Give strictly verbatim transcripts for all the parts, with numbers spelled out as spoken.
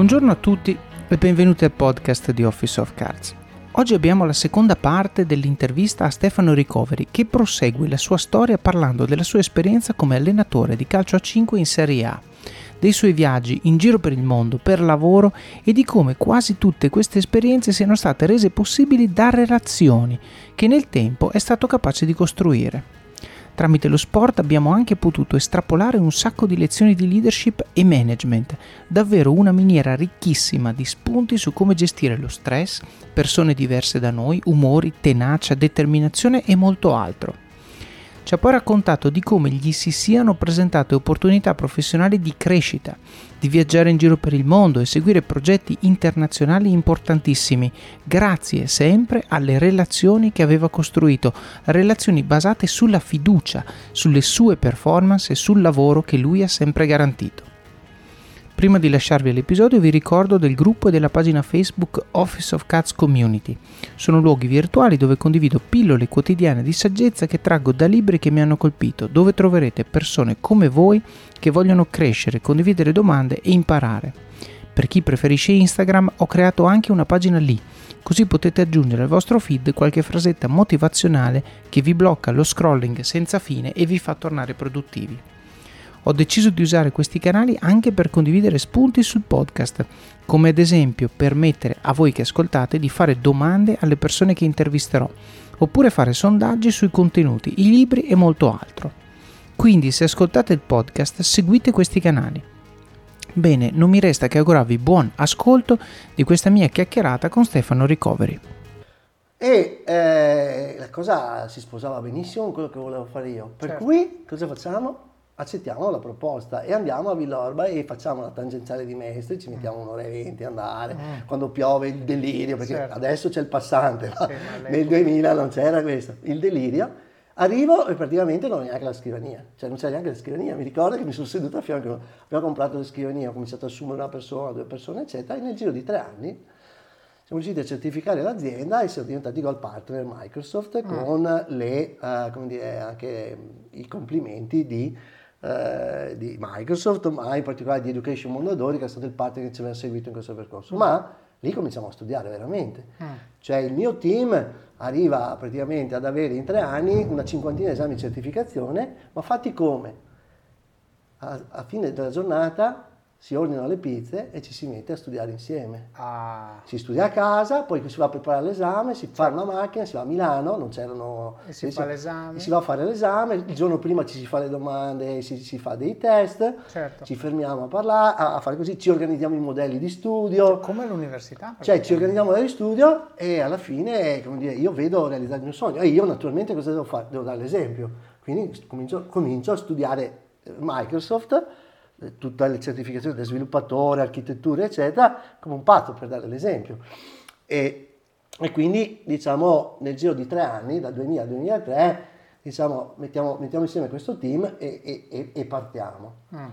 Buongiorno a tutti e benvenuti al podcast di Office of Cards. Oggi abbiamo la seconda parte dell'intervista a Stefano Ricoveri, che prosegue la sua storia parlando della sua esperienza come allenatore di calcio a cinque in Serie A, dei suoi viaggi in giro per il mondo, per lavoro e di come quasi tutte queste esperienze siano state rese possibili da relazioni che nel tempo è stato capace di costruire. Tramite lo sport abbiamo anche potuto estrapolare un sacco di lezioni di leadership e management, davvero una miniera ricchissima di spunti su come gestire lo stress, persone diverse da noi, umori, tenacia, determinazione e molto altro. Ci ha poi raccontato di come gli si siano presentate opportunità professionali di crescita, di viaggiare in giro per il mondo e seguire progetti internazionali importantissimi, grazie sempre alle relazioni che aveva costruito, relazioni basate sulla fiducia, sulle sue performance e sul lavoro che lui ha sempre garantito. Prima di lasciarvi all'episodio vi ricordo del gruppo e della pagina Facebook Office of Cards Community. Sono luoghi virtuali dove condivido pillole quotidiane di saggezza che traggo da libri che mi hanno colpito, dove troverete persone come voi che vogliono crescere, condividere domande e imparare. Per chi preferisce Instagram ho creato anche una pagina lì, così potete aggiungere al vostro feed qualche frasetta motivazionale che vi blocca lo scrolling senza fine e vi fa tornare produttivi. Ho deciso di usare questi canali anche per condividere spunti sul podcast, come ad esempio permettere a voi che ascoltate di fare domande alle persone che intervisterò, oppure fare sondaggi sui contenuti, i libri e molto altro. Quindi se ascoltate il podcast seguite questi canali. Bene, non mi resta che augurarvi buon ascolto di questa mia chiacchierata con Stefano Ricoveri. E eh, la cosa si sposava benissimo con quello che volevo fare io, per certo. Cui cosa facciamo? Accettiamo la proposta e andiamo a Villorba e facciamo la tangenziale di Mestre, ci mettiamo un'ora e venti a andare, eh. Quando piove il delirio, perché certo. Adesso c'è il passante, ma sì, ma nel duemila non c'era questo, il delirio, arrivo e praticamente non ho neanche la scrivania, cioè non c'è neanche la scrivania, mi ricordo che mi sono seduto a fianco, abbiamo comprato la scrivania, ho cominciato ad assumere una persona, due persone eccetera e nel giro di tre anni siamo riusciti a certificare l'azienda e siamo diventati gold partner Microsoft con mm. le, uh, come dire, anche i complimenti di Eh, di Microsoft, ma in particolare di Education Mondadori, che è stato il partner che ci aveva seguito in questo percorso. Ma lì cominciamo a studiare veramente. Eh. Cioè il mio team arriva praticamente ad avere in tre anni una cinquantina di esami di certificazione, ma fatti come? A, a fine della giornata si ordinano le pizze e ci si mette a studiare insieme. Ah. Si studia a casa, poi si va a preparare l'esame, si fa una macchina, si va a Milano, non c'erano... E si, eh, fa si, l'esame. E si va a fare l'esame, il giorno prima ci si fa le domande, si, si fa dei test, certo. Ci fermiamo a parlare, a, a fare così, ci organizziamo i modelli di studio. Come all'università. Cioè ci organizziamo i modelli di studio e alla fine, come dire, io vedo realizzare il mio sogno. E io naturalmente cosa devo fare? Devo dare l'esempio. Quindi comincio, comincio a studiare Microsoft, tutte le certificazioni da sviluppatore, architettura, eccetera, come un pazzo per dare l'esempio. E, e quindi, diciamo, nel giro di tre anni, dal duemila al duemilatré, diciamo, mettiamo, mettiamo insieme questo team e, e, e partiamo. Mm.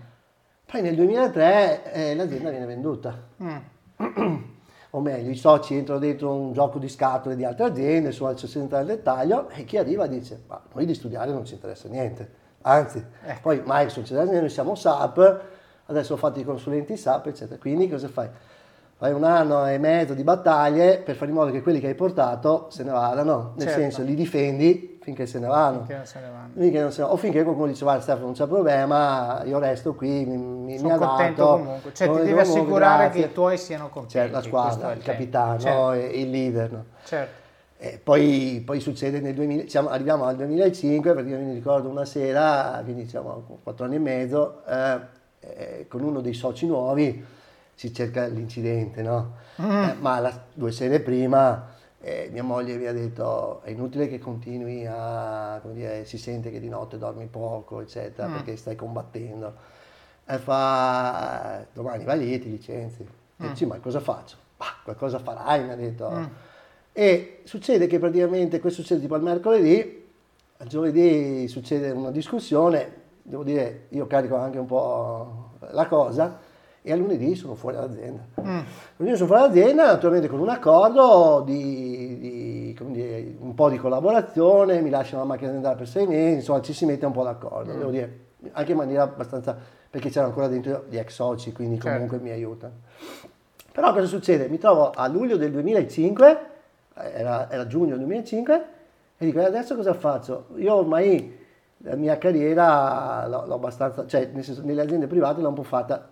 Poi nel duemilatré eh, l'azienda viene venduta. Mm. O meglio, i soci entrano dentro un gioco di scatole di altre aziende, sono al centro del dettaglio, e chi arriva dice, ma noi di studiare non ci interessa niente. Anzi, eh. Poi Microsoft, noi siamo SAP, adesso ho fatto i consulenti SAP, eccetera. Quindi cosa fai? Fai un anno e mezzo di battaglie per fare in modo che quelli che hai portato se ne vadano. Nel certo. Senso, li difendi finché se ne vanno. Finché non se ne vanno. Finché non se ne... O finché qualcuno dice, guarda Stefano, non c'è problema, io resto qui, mi, mi, mi adatto. Sono contento comunque. Cioè ti devi assicurare grazie. Che i tuoi siano contenti. Certo, la squadra, il capitano, certo. Il leader. No? Certo. E poi, poi succede nel duemila, diciamo, arriviamo al duemilacinque, perché io mi ricordo una sera, quindi diciamo quattro anni e mezzo, eh, eh, con uno dei soci nuovi si cerca l'incidente, no? Mm. Eh, ma la, due sere prima eh, mia moglie mi ha detto è inutile che continui a, come dire, si sente che di notte dormi poco, eccetera, mm. perché stai combattendo. E fa, domani vai lì e ti licenzi. Mm. E dici, ma cosa faccio? Bah, qualcosa farai, mi ha detto. Mm. E succede che praticamente, questo succede tipo al mercoledì, al giovedì succede una discussione, devo dire io carico anche un po' la cosa, e a lunedì sono fuori dall'azienda. Mm. Lunedì sono fuori dall'azienda, naturalmente con un accordo di, di come dire, un po' di collaborazione, mi lasciano la macchina da andare per sei mesi, insomma ci si mette un po' d'accordo, mm. devo dire, anche in maniera abbastanza, perché c'erano ancora dentro gli ex soci, quindi certo. Comunque mi aiutano. Però cosa succede? Mi trovo a luglio del duemilacinque, era, era giugno duemilacinque, e dico adesso cosa faccio? Io ormai la mia carriera l'ho, l'ho abbastanza, cioè nel senso, nelle aziende private l'ho un po' fatta,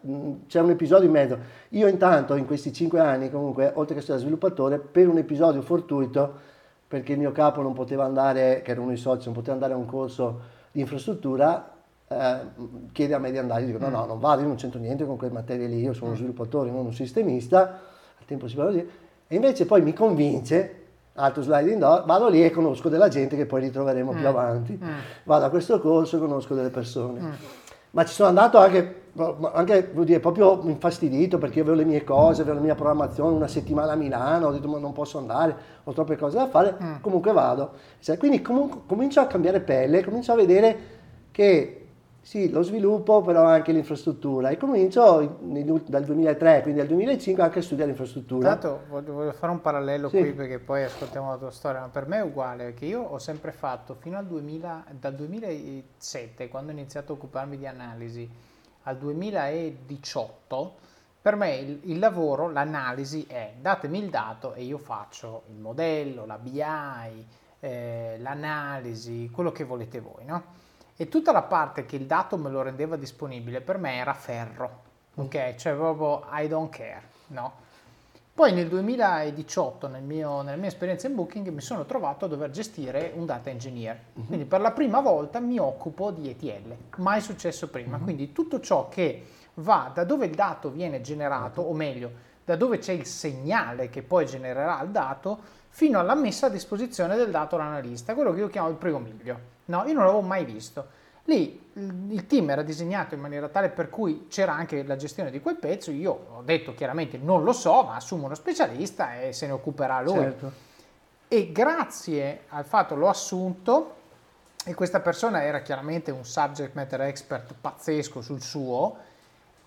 c'è un episodio in mezzo. Io intanto in questi cinque anni comunque, oltre che sono sviluppatore, per un episodio fortuito, perché il mio capo non poteva andare, che era uno dei soci, non poteva andare a un corso di infrastruttura, chiede a me di andare, io dico no no non vado, io non c'entro niente con quelle materie lì, io sono uno sviluppatore, non un sistemista, al tempo si parla così, e invece poi mi convince, altro sliding door, vado lì e conosco della gente che poi ritroveremo mm. più avanti, mm. vado a questo corso e conosco delle persone, mm. ma ci sono andato anche, anche vuol dire, proprio infastidito perché avevo le mie cose, avevo la mia programmazione, una settimana a Milano, ho detto ma non posso andare, ho troppe cose da fare, mm. comunque vado, cioè, quindi com- comincio a cambiare pelle, comincio a vedere che sì, lo sviluppo, però anche l'infrastruttura. E comincio dal duemilatré, quindi al duemilacinque anche a studiare l'infrastruttura. Tanto voglio fare un parallelo sì. qui perché poi ascoltiamo la tua storia, ma per me è uguale, perché io ho sempre fatto fino al duemila, dal duemilasette, quando ho iniziato a occuparmi di analisi, al duemiladiciotto, per me il, il lavoro, l'analisi è datemi il dato e io faccio il modello, la B I, eh, l'analisi, quello che volete voi, no? E tutta la parte che il dato me lo rendeva disponibile per me era ferro, ok? Cioè proprio I don't care, no? Poi nel duemiladiciotto, nel mio, nella mia esperienza in Booking, mi sono trovato a dover gestire un data engineer. Quindi per la prima volta mi occupo di E T L, mai successo prima. Quindi tutto ciò che va da dove il dato viene generato, o meglio, da dove c'è il segnale che poi genererà il dato, fino alla messa a disposizione del dato all'analista, quello che io chiamo il primo miglio. No, io non l'avevo mai visto. Lì il team era disegnato in maniera tale per cui c'era anche la gestione di quel pezzo. Io ho detto chiaramente non lo so, ma assumo uno specialista e se ne occuperà lui. Certo. E grazie al fatto l'ho assunto, e questa persona era chiaramente un subject matter expert pazzesco sul suo,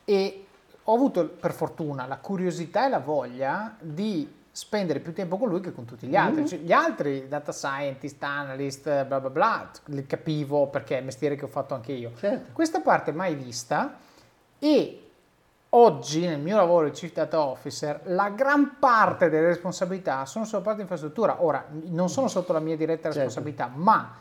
e ho avuto per fortuna la curiosità e la voglia di spendere più tempo con lui che con tutti gli altri. Mm-hmm. Cioè, gli altri data scientist, analyst, bla bla bla, li capivo perché è il mestiere che ho fatto anche io. Certo. Questa parte mai vista, e oggi nel mio lavoro di Chief Data Officer la gran parte delle responsabilità sono sulla parte di infrastruttura. Ora, non sono sotto la mia diretta responsabilità, certo, ma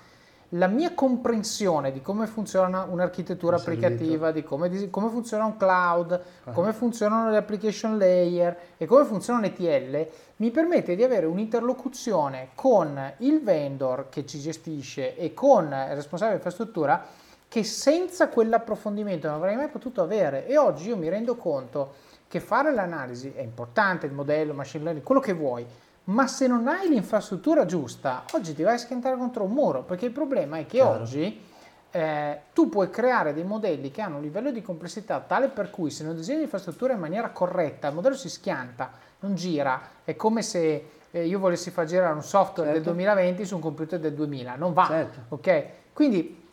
la mia comprensione di come funziona un'architettura applicativa, di come, di come funziona un cloud, ah. come funzionano le application layer e come funziona un E T L, mi permette di avere un'interlocuzione con il vendor che ci gestisce e con il responsabile infrastruttura che senza quell'approfondimento non avrei mai potuto avere. E oggi io mi rendo conto che fare l'analisi è importante, il modello, machine learning, quello che vuoi, ma se non hai l'infrastruttura giusta, oggi ti vai a schiantare contro un muro, perché il problema è che Chiaro. oggi eh, tu puoi creare dei modelli che hanno un livello di complessità tale per cui se non disegni l'infrastruttura in maniera corretta, il modello si schianta, non gira, è come se eh, io volessi far girare un software certo. del duemilaventi su un computer del duemila, non va, certo. ok? Quindi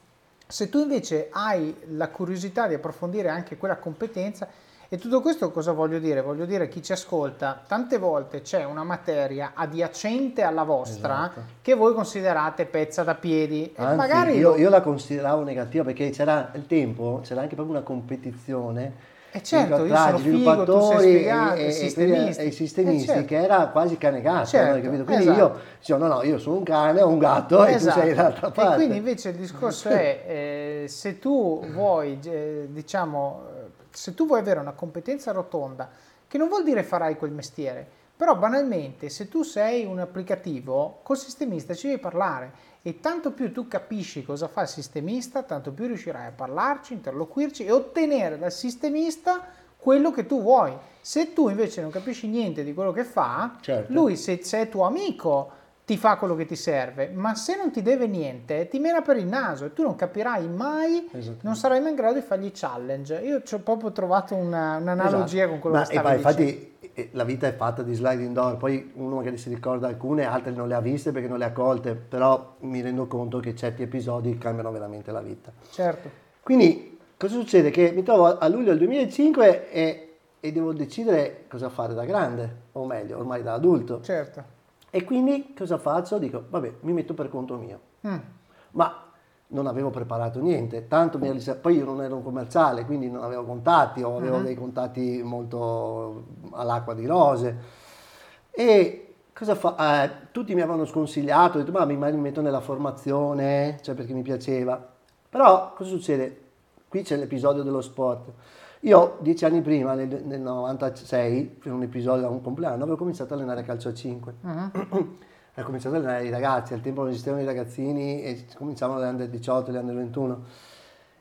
se tu invece hai la curiosità di approfondire anche quella competenza. E tutto questo cosa voglio dire? Voglio dire chi ci ascolta, tante volte c'è una materia adiacente alla vostra esatto. che voi considerate pezza da piedi. Anzi, magari io, io la consideravo negativa perché c'era il tempo, c'era anche proprio una competizione eh certo, io tra gli sviluppatori e i sistemisti, e, e sistemisti eh certo. che era quasi cane gatto, certo, no? Capito? Quindi esatto. io dicevo no no, io sono un cane o un gatto esatto. e tu sei l'altra parte. E quindi invece il discorso è eh, se tu vuoi eh, diciamo se tu vuoi avere una competenza rotonda, che non vuol dire farai quel mestiere, però banalmente se tu sei un applicativo, col sistemista ci devi parlare, e tanto più tu capisci cosa fa il sistemista, tanto più riuscirai a parlarci, interloquirci e ottenere dal sistemista quello che tu vuoi. Se tu invece non capisci niente di quello che fa, certo. lui se, se è tuo amico ti fa quello che ti serve, ma se non ti deve niente ti mena per il naso e tu non capirai mai, non sarai mai in grado di fargli challenge. Io ci ho proprio trovato una, un'analogia esatto. con quello ma, che stavi dicendo. Infatti la vita è fatta di sliding door, poi uno magari si ricorda alcune, altre non le ha viste perché non le ha colte, però mi rendo conto che certi episodi cambiano veramente la vita. Certo. Quindi cosa succede? Che mi trovo a luglio del duemilacinque e, e devo decidere cosa fare da grande, o meglio ormai da adulto. Certo. E quindi cosa faccio? Dico, vabbè, mi metto per conto mio. Mm. Ma non avevo preparato niente, tanto mi ero... poi io non ero un commerciale, quindi non avevo contatti, o avevo uh-huh. dei contatti molto all'acqua di rose. E cosa fa? Eh, tutti mi avevano sconsigliato, ho detto ma mi metto nella formazione, cioè perché mi piaceva. Però cosa succede? Qui c'è l'episodio dello sport. Io dieci anni prima, nel, nel novantasei, per un episodio a un compleanno, avevo cominciato a allenare calcio a cinque. Uh-huh. Ho cominciato a allenare i ragazzi, al tempo non esistevano i ragazzini e cominciavano le under diciotto, le under ventuno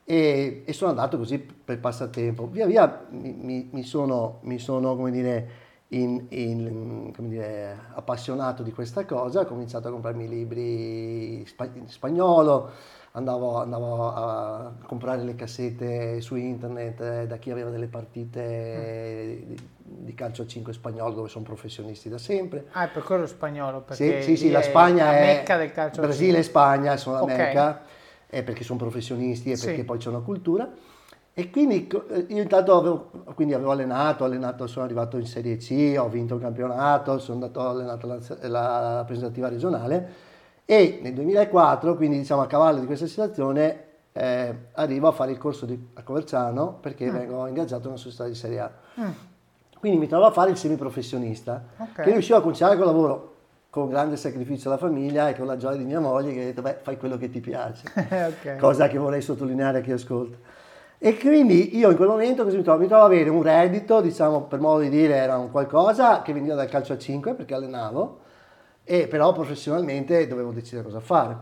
e, e sono andato così per passatempo. Via via mi, mi, mi sono, mi sono come dire, in, in, come dire, appassionato di questa cosa, ho cominciato a comprarmi libri in spagnolo, andavo, andavo a comprare le cassette su internet eh, da chi aveva delle partite di, di calcio a cinque spagnolo dove sono professionisti da sempre. Ah, è per quello spagnolo? Perché sì, sì, sì, la Spagna è la mecca del calcio. Brasile e Spagna sono la okay. mecca, eh, perché sono professionisti e perché sì. poi c'è una cultura. E quindi io intanto avevo, quindi avevo allenato, allenato, sono arrivato in Serie C, ho vinto il campionato, sono andato allenato la, la rappresentativa regionale. E nel duemilaquattro, quindi diciamo a cavallo di questa situazione, eh, arrivo a fare il corso di, a Coverciano perché mm. vengo ingaggiato in una società di Serie A. Mm. Quindi mi trovo a fare il semiprofessionista, okay. che riuscivo a conciliare col lavoro con grande sacrificio alla famiglia e con la gioia di mia moglie che ha detto beh, fai quello che ti piace, okay. cosa che vorrei sottolineare a chi ascolta. E quindi io in quel momento così mi trovo? Mi trovo ad avere un reddito, diciamo per modo di dire era un qualcosa che veniva dal calcio a cinque perché allenavo, e però professionalmente dovevo decidere cosa fare.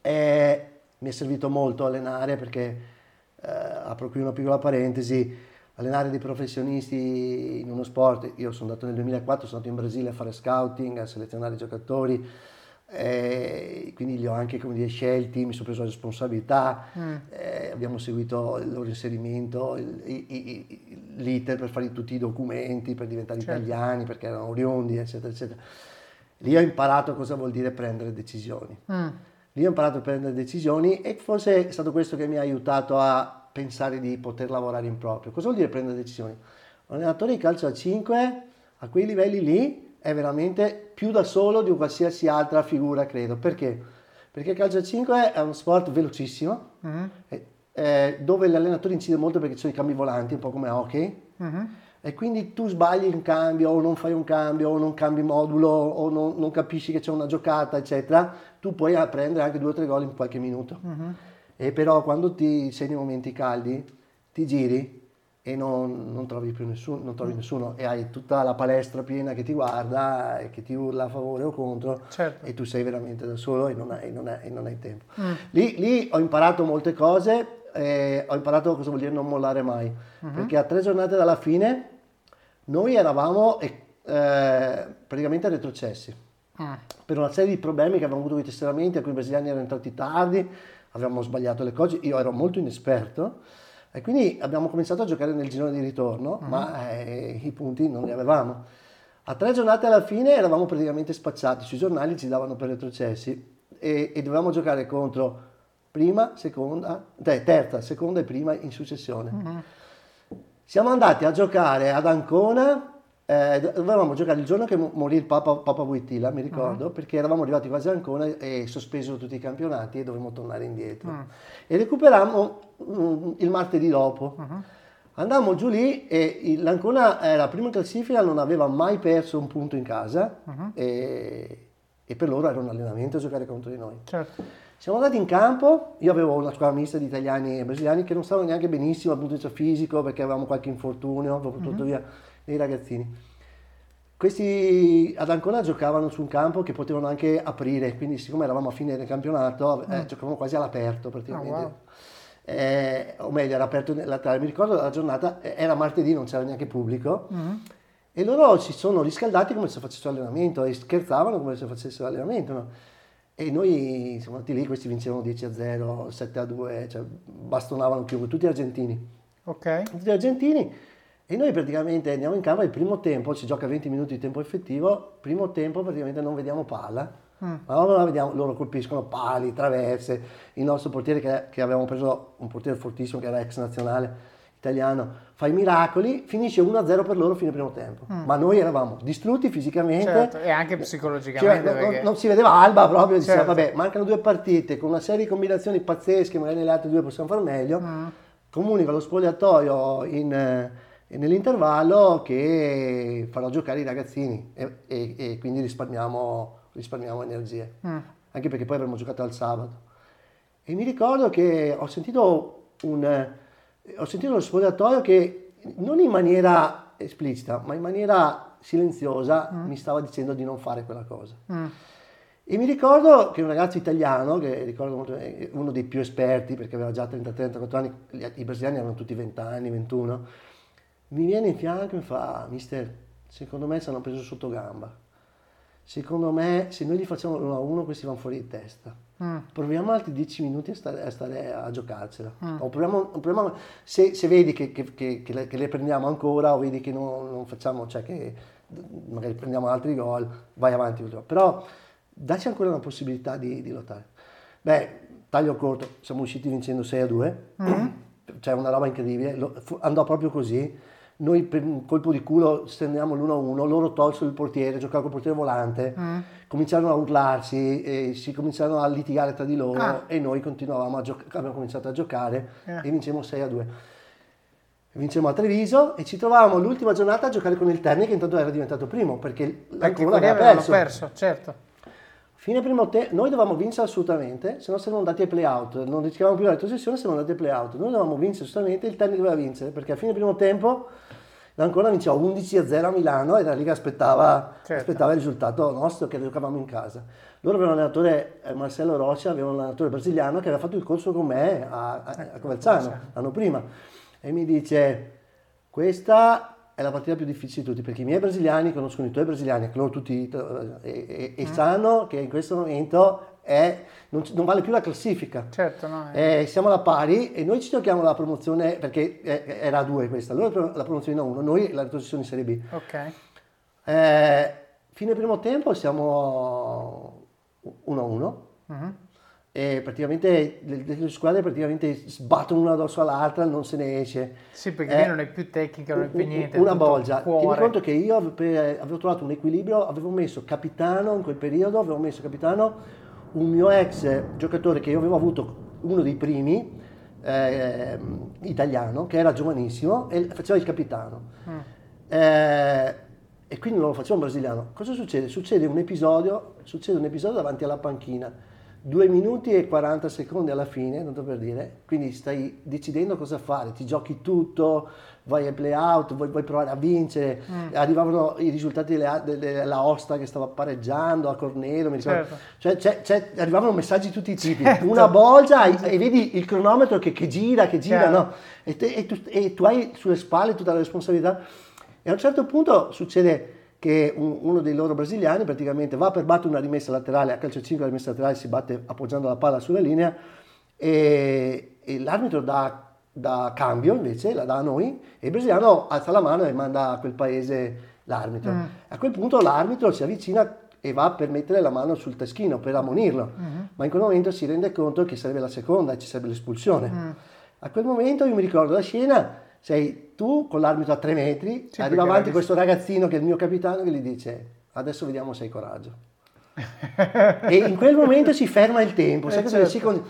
E mi è servito molto allenare perché, eh, apro qui una piccola parentesi, allenare dei professionisti in uno sport, io sono andato nel duemilaquattro, sono andato in Brasile a fare scouting, a selezionare i giocatori, eh, quindi li ho anche come dire, scelti, mi sono preso la responsabilità, mm. eh, abbiamo seguito il loro inserimento, il, il, il, l'iter per fare tutti i documenti, per diventare certo. italiani, perché erano oriundi, eccetera, eccetera. Lì ho imparato cosa vuol dire prendere decisioni. Mm. Lì ho imparato a prendere decisioni e forse è stato questo che mi ha aiutato a pensare di poter lavorare in proprio. Cosa vuol dire prendere decisioni? Un allenatore di calcio a cinque, a quei livelli lì, è veramente più da solo di qualsiasi altra figura, credo. Perché? Perché il calcio a cinque è uno sport velocissimo, mm. eh, dove l'allenatore incide molto perché ci sono i cambi volanti, un po' come hockey. Mm-hmm. E quindi tu sbagli un cambio o non fai un cambio o non cambi modulo o non, non capisci che c'è una giocata eccetera, tu puoi prendere anche due o tre gol in qualche minuto. Uh-huh. E però quando ti sei nei momenti caldi ti giri e non, non trovi più nessuno, non trovi uh-huh. nessuno e hai tutta la palestra piena che ti guarda e che ti urla a favore o contro certo. e tu sei veramente da solo e non hai, non hai, non hai tempo. Uh-huh. Lì, lì ho imparato molte cose, eh, ho imparato cosa vuol dire non mollare mai uh-huh. perché a tre giornate dalla fine noi eravamo eh, praticamente retrocessi ah. per una serie di problemi che avevamo avuto con i tesseramenti, a cui i brasiliani erano entrati tardi, avevamo sbagliato le cose, io ero molto inesperto e quindi abbiamo cominciato a giocare nel girone di ritorno, uh-huh. ma eh, i punti non li avevamo. A tre giornate alla fine eravamo praticamente spacciati, sui giornali ci davano per retrocessi e, e dovevamo giocare contro prima, seconda, eh, terza, seconda e prima in successione. Uh-huh. Siamo andati a giocare ad Ancona, eh, dovevamo giocare il giorno che morì il Papa, Papa Wojtyla, mi ricordo, uh-huh. perché eravamo arrivati quasi a Ancona e sospesero tutti i campionati e dovevamo tornare indietro. Uh-huh. E recuperammo um, il martedì dopo. Uh-huh. Andammo giù lì e l'Ancona era la prima classifica, non aveva mai perso un punto in casa uh-huh. e, e per loro era un allenamento a giocare contro di noi. Certo. Siamo andati in campo, io avevo una squadra mista di italiani e brasiliani che non stavano neanche benissimo dal punto di vista fisico perché avevamo qualche infortunio, avevo portato uh-huh. via dei ragazzini. Questi ad Ancona giocavano su un campo che potevano anche aprire, quindi siccome eravamo a fine del campionato eh, uh-huh. giocavamo quasi all'aperto praticamente. Oh, wow. eh, o meglio, era aperto nel laterale, mi ricordo la giornata, era martedì, non c'era neanche pubblico uh-huh. e loro si sono riscaldati come se facessero allenamento e scherzavano come se facessero allenamento. No? E noi siamo andati lì, questi vincevano dieci a zero, sette a due, cioè bastonavano chiunque, tutti argentini. Ok. Tutti argentini e noi praticamente andiamo in campo il primo tempo, si gioca venti minuti di tempo effettivo, primo tempo praticamente non vediamo palla, mm. ma non la vediamo, loro colpiscono pali, traverse, il nostro portiere che, che avevamo preso, un portiere fortissimo che era ex nazionale, italiano fa i miracoli, finisce uno a zero per loro fino al primo tempo. Mm. Ma noi eravamo distrutti fisicamente. Certo, e anche psicologicamente. Cioè, perché... non, non si vedeva Alba proprio, certo. Diceva vabbè, mancano due partite con una serie di combinazioni pazzesche, magari nelle altre due possiamo far meglio. Mm. Comunica lo spogliatoio in... nell'intervallo che farò giocare i ragazzini e, e, e quindi risparmiamo, risparmiamo energie, mm. anche perché poi avremmo giocato al sabato. E mi ricordo che ho sentito un ho sentito lo spogliatoio che non in maniera esplicita ma in maniera silenziosa mm. mi stava dicendo di non fare quella cosa. Mm. E mi ricordo che un ragazzo italiano, che ricordo molto, uno dei più esperti perché aveva già trenta trentaquattro anni, i brasiliani erano tutti venti anni, ventuno, mi viene in fianco e mi fa: mister, secondo me ci hanno preso sotto gamba, secondo me se noi li facciamo uno a uno questi vanno fuori di testa, mm. proviamo altri dieci minuti a stare a, stare a giocarcela, mm. o proviamo, proviamo se, se vedi che, che, che, che, le, che le prendiamo ancora o vedi che non, non facciamo, cioè che magari prendiamo altri gol, vai avanti, però dacci ancora una possibilità di, di lottare. Beh, taglio corto, siamo usciti vincendo sei a due, mm. cioè una roba incredibile, Lo, fu, andò proprio così. Noi per un colpo di culo stendiamo l'uno a uno, loro tolsero il portiere, giocavano col portiere volante, mm. cominciarono a urlarsi, e si cominciarono a litigare tra di loro ah. e noi continuavamo a giocare, abbiamo cominciato a giocare yeah. e vincemmo sei a due. Vincemmo a Treviso e ci trovavamo l'ultima giornata a giocare con il Terni, che intanto era diventato primo, perché l'Ancona aveva perso. perso. Certo. Fine primo tempo, noi dovevamo vincere assolutamente, se no saremmo andati ai play-out, non rischiavamo più la retrocessione, saremmo andati ai play-out. Noi dovevamo vincere assolutamente, il Terni doveva vincere, perché a fine primo tempo l'Ancona vinceva undici a zero a Milano ed era lì che aspettava, certo. aspettava il risultato nostro, che giocavamo in casa. Loro avevano l'allenatore Marcello Rocha, avevano un allenatore brasiliano che aveva fatto il corso con me a, a, a Coverciano l'anno prima, e mi dice: questa è la partita più difficile di tutti, perché i miei brasiliani conoscono i tuoi brasiliani, loro tutti, e, e, e mm. sanno che in questo momento è, non, non vale più la classifica. Certo, no, eh. Eh, siamo alla pari e noi ci giochiamo la promozione, perché era a due questa, loro la promozione a uno, noi la retrocessione in Serie B. Ok. Eh, fine primo tempo siamo uno a uno. Mm-hmm. E praticamente le, le squadre praticamente sbattono una addosso all'altra, non se ne esce. Sì, perché eh, non è più tecnica, non è più niente. Una bolgia. Tieni conto che io per, avevo trovato un equilibrio, avevo messo capitano in quel periodo, avevo messo capitano un mio ex giocatore che io avevo avuto, uno dei primi, eh, italiano, che era giovanissimo e faceva il capitano. Mm. Eh, e quindi non lo faceva un brasiliano. Cosa succede? Succede un episodio, succede un episodio davanti alla panchina. due minuti e quaranta secondi alla fine, tanto per dire, quindi stai decidendo cosa fare, ti giochi tutto, vai ai play out, vuoi, vuoi provare a vincere, mm. arrivavano i risultati della, della Osta che stava pareggiando a Cornero, mi ricordo. Certo. Cioè, cioè, cioè arrivavano messaggi di tutti i tipi, certo. una bolgia e, e vedi il cronometro che, che gira, che gira, certo. no? E, te, e, tu, e tu hai sulle spalle tutta la responsabilità, e a un certo punto succede che uno dei loro brasiliani praticamente va per battere una rimessa laterale, a calcio cinque la rimessa laterale si batte appoggiando la palla sulla linea, e, e l'arbitro dà, dà cambio invece, la dà a noi, e il brasiliano alza la mano e manda a quel paese l'arbitro. Mm. A quel punto l'arbitro si avvicina e va per mettere la mano sul taschino, per ammonirlo, mm. ma in quel momento si rende conto che sarebbe la seconda e ci sarebbe l'espulsione. Mm. A quel momento io mi ricordo la scena, sei tu con l'arbitro a tre metri, sì, arriva avanti questo ragazzino che è il mio capitano che gli dice: adesso vediamo se hai coraggio. E in quel momento si ferma il tempo, eh, certo. si con...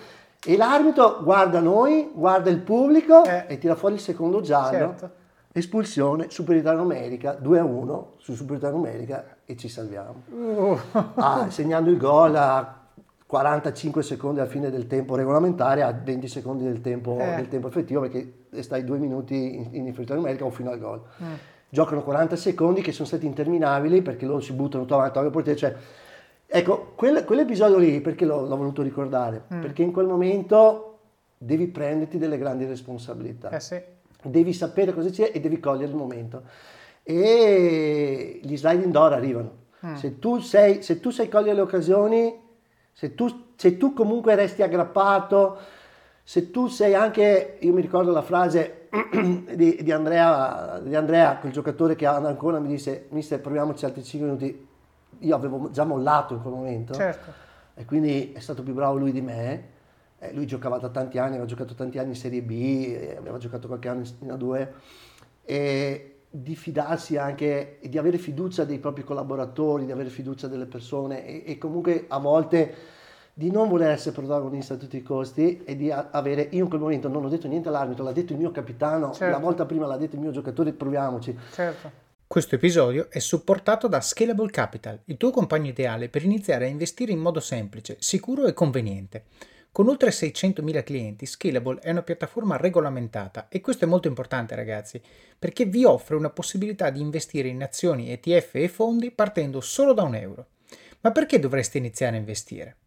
e l'arbitro guarda noi, guarda il pubblico eh. e tira fuori il secondo giallo, certo. espulsione, superiorità numerica, due a uno su superiorità numerica e ci salviamo. Uh. Ah, segnando il gol a quarantacinque secondi alla fine del tempo regolamentare, a venti secondi del tempo, eh. del tempo effettivo, perché stai due minuti in, in inferiorità numerica o fino al gol. Eh. Giocano quaranta secondi che sono stati interminabili perché loro si buttano davanti al portiere. Cioè, ecco, quel, quell'episodio lì, perché l'ho, l'ho voluto ricordare? Mm. Perché in quel momento devi prenderti delle grandi responsabilità. Eh sì. Devi sapere cosa c'è e devi cogliere il momento. E gli sliding door arrivano. Mm. Se tu sei, se tu sai cogliere le occasioni, se tu, se tu comunque resti aggrappato, se tu sei anche, io mi ricordo la frase di, di, Andrea, di Andrea, quel giocatore che ancora mi disse: mister, proviamoci altri cinque minuti, io avevo già mollato in quel momento, certo. e quindi è stato più bravo lui di me, eh, lui giocava da tanti anni, aveva giocato tanti anni in Serie B, eh, aveva giocato qualche anno in A due, e di fidarsi anche, di avere fiducia dei propri collaboratori, di avere fiducia delle persone e, e comunque a volte di non voler essere protagonista a tutti i costi e di a, avere, io in quel momento non ho detto niente all'arbitro, l'ha detto il mio capitano, certo. La volta prima l'ha detto il mio giocatore, proviamoci. Certo. Questo episodio è supportato da Scalable Capital, il tuo compagno ideale per iniziare a investire in modo semplice, sicuro e conveniente. Con oltre seicentomila clienti, Scalable è una piattaforma regolamentata e questo è molto importante, ragazzi, perché vi offre una possibilità di investire in azioni, E T F e fondi partendo solo da un euro. Ma perché dovreste iniziare a investire?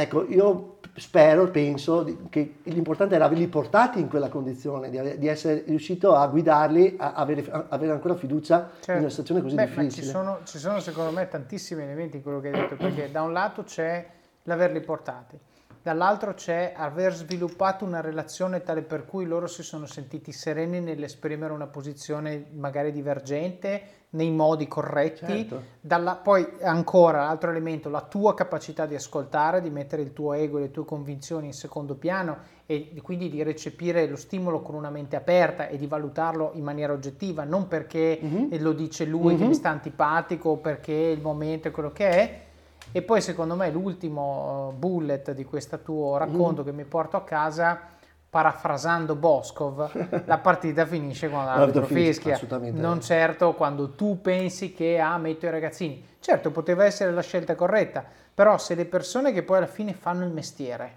Ecco, io spero, penso che l'importante era averli portati in quella condizione, di, di essere riuscito a guidarli, a avere, a avere ancora fiducia, certo, in una situazione così Beh, difficile. Ma ci sono, ci sono secondo me tantissimi elementi in quello che hai detto, perché da un lato c'è l'averli portati, dall'altro c'è aver sviluppato una relazione tale per cui loro si sono sentiti sereni nell'esprimere una posizione magari divergente, nei modi corretti, certo. Dalla, poi ancora l'altro elemento, la tua capacità di ascoltare, di mettere il tuo ego e le tue convinzioni in secondo piano e quindi di recepire lo stimolo con una mente aperta e di valutarlo in maniera oggettiva, non perché mm-hmm. lo dice lui mm-hmm. che mi sta antipatico o perché il momento è quello che è. E poi secondo me l'ultimo bullet di questo tuo racconto mm. che mi porto a casa, parafrasando Boscov, la partita finisce quando l'arbitro fischia, non certo quando tu pensi che ah, metto i ragazzini. Certo, poteva essere la scelta corretta, però se le persone che poi alla fine fanno il mestiere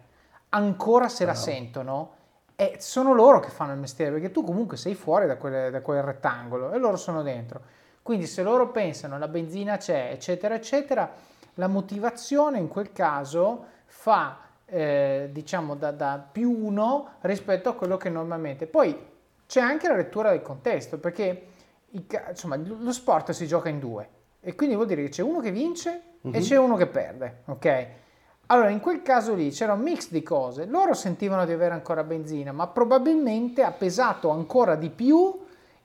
ancora se la no. sentono, eh, sono loro che fanno il mestiere, perché tu comunque sei fuori da quel, da quel rettangolo e loro sono dentro. Quindi se loro pensano la benzina c'è, eccetera eccetera, la motivazione in quel caso fa Eh, diciamo da, da più uno rispetto a quello che normalmente. Poi c'è anche la lettura del contesto, perché i, insomma lo sport si gioca in due e quindi vuol dire che c'è uno che vince uh-huh. e c'è uno che perde, ok? Allora in quel caso lì c'era un mix di cose, loro sentivano di avere ancora benzina, ma probabilmente ha pesato ancora di più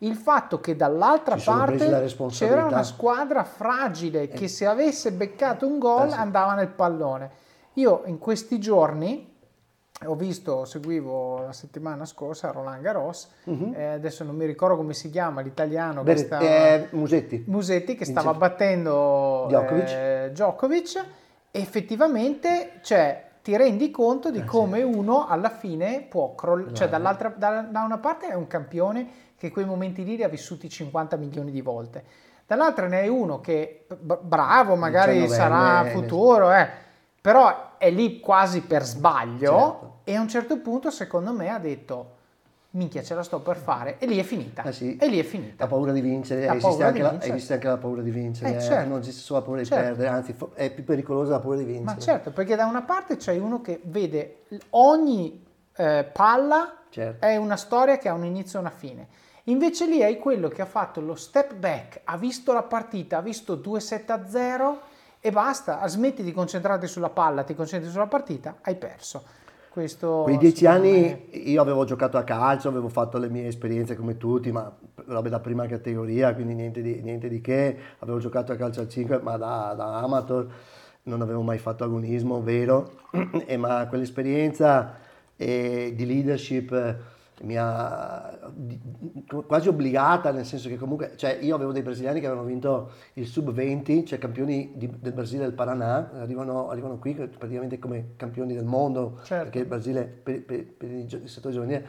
il fatto che dall'altra parte c'era una squadra fragile che eh. se avesse beccato un gol eh, sì. andava nel pallone. Io in questi giorni ho visto, seguivo la settimana scorsa Roland Garros, uh-huh. eh, adesso non mi ricordo come si chiama l'italiano, Beh, che stava, eh, Musetti. Musetti che stava Vince. battendo Djokovic. Eh, Djokovic, effettivamente cioè, ti rendi conto di come uno alla fine può crollare, cioè dall'altra, da, da una parte è un campione che quei momenti lì li ha vissuti cinquanta milioni di volte, dall'altra ne è uno che bravo, magari sarà futuro, eh. però è lì quasi per sbaglio, certo. e a un certo punto secondo me ha detto minchia ce la sto per fare e lì è finita, eh sì. e lì è finita. La paura di vincere, esiste anche, anche la paura di vincere, eh, certo. non esiste solo la paura di certo. perdere, anzi è più pericolosa la paura di vincere. Ma certo, perché da una parte c'è uno che vede ogni eh, palla certo. è una storia che ha un inizio e una fine. Invece lì è quello che ha fatto lo step back, ha visto la partita, ha visto due sette a zero e basta, smetti di concentrarti sulla palla, ti concentri sulla partita, hai perso. Questo quei dieci anni me... io avevo giocato a calcio, avevo fatto le mie esperienze come tutti, ma robe da prima categoria, quindi niente di, niente di che, avevo giocato a calcio a cinque, ma da, da amateur, non avevo mai fatto agonismo, vero, e ma quell'esperienza eh, di leadership mi ha quasi obbligata, nel senso che comunque cioè io avevo dei brasiliani che avevano vinto il sub venti, cioè campioni di, del Brasile e del Paranà, arrivano, arrivano qui praticamente come campioni del mondo, certo. perché il Brasile per, per, per il settore giovanile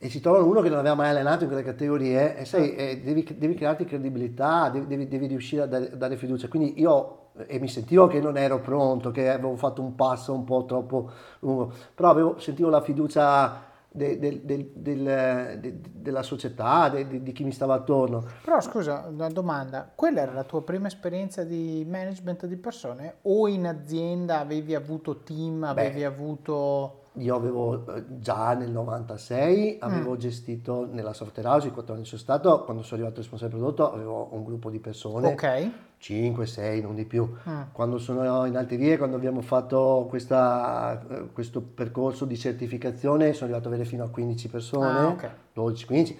e si trovano uno che non aveva mai allenato in quelle categorie e sai, eh, devi, devi crearti credibilità, devi, devi, devi riuscire a dare, dare fiducia. Quindi io e mi sentivo che non ero pronto, che avevo fatto un passo un po' troppo lungo, però avevo, sentivo la fiducia de, de, de, de, de, de, della società, de, de, di chi mi stava attorno. Però scusa, una domanda, quella era la tua prima esperienza di management di persone o in azienda avevi avuto team, avevi Beh. avuto... Io avevo già nel novantasei avevo mm. gestito nella software house, i quattro anni sono stato, quando sono arrivato responsabile prodotto avevo un gruppo di persone, okay. cinque sei, non di più. Mm. Quando sono in Alterie, quando abbiamo fatto questa, questo percorso di certificazione, sono arrivato ad avere fino a quindici persone, ah, okay. dodici quindici.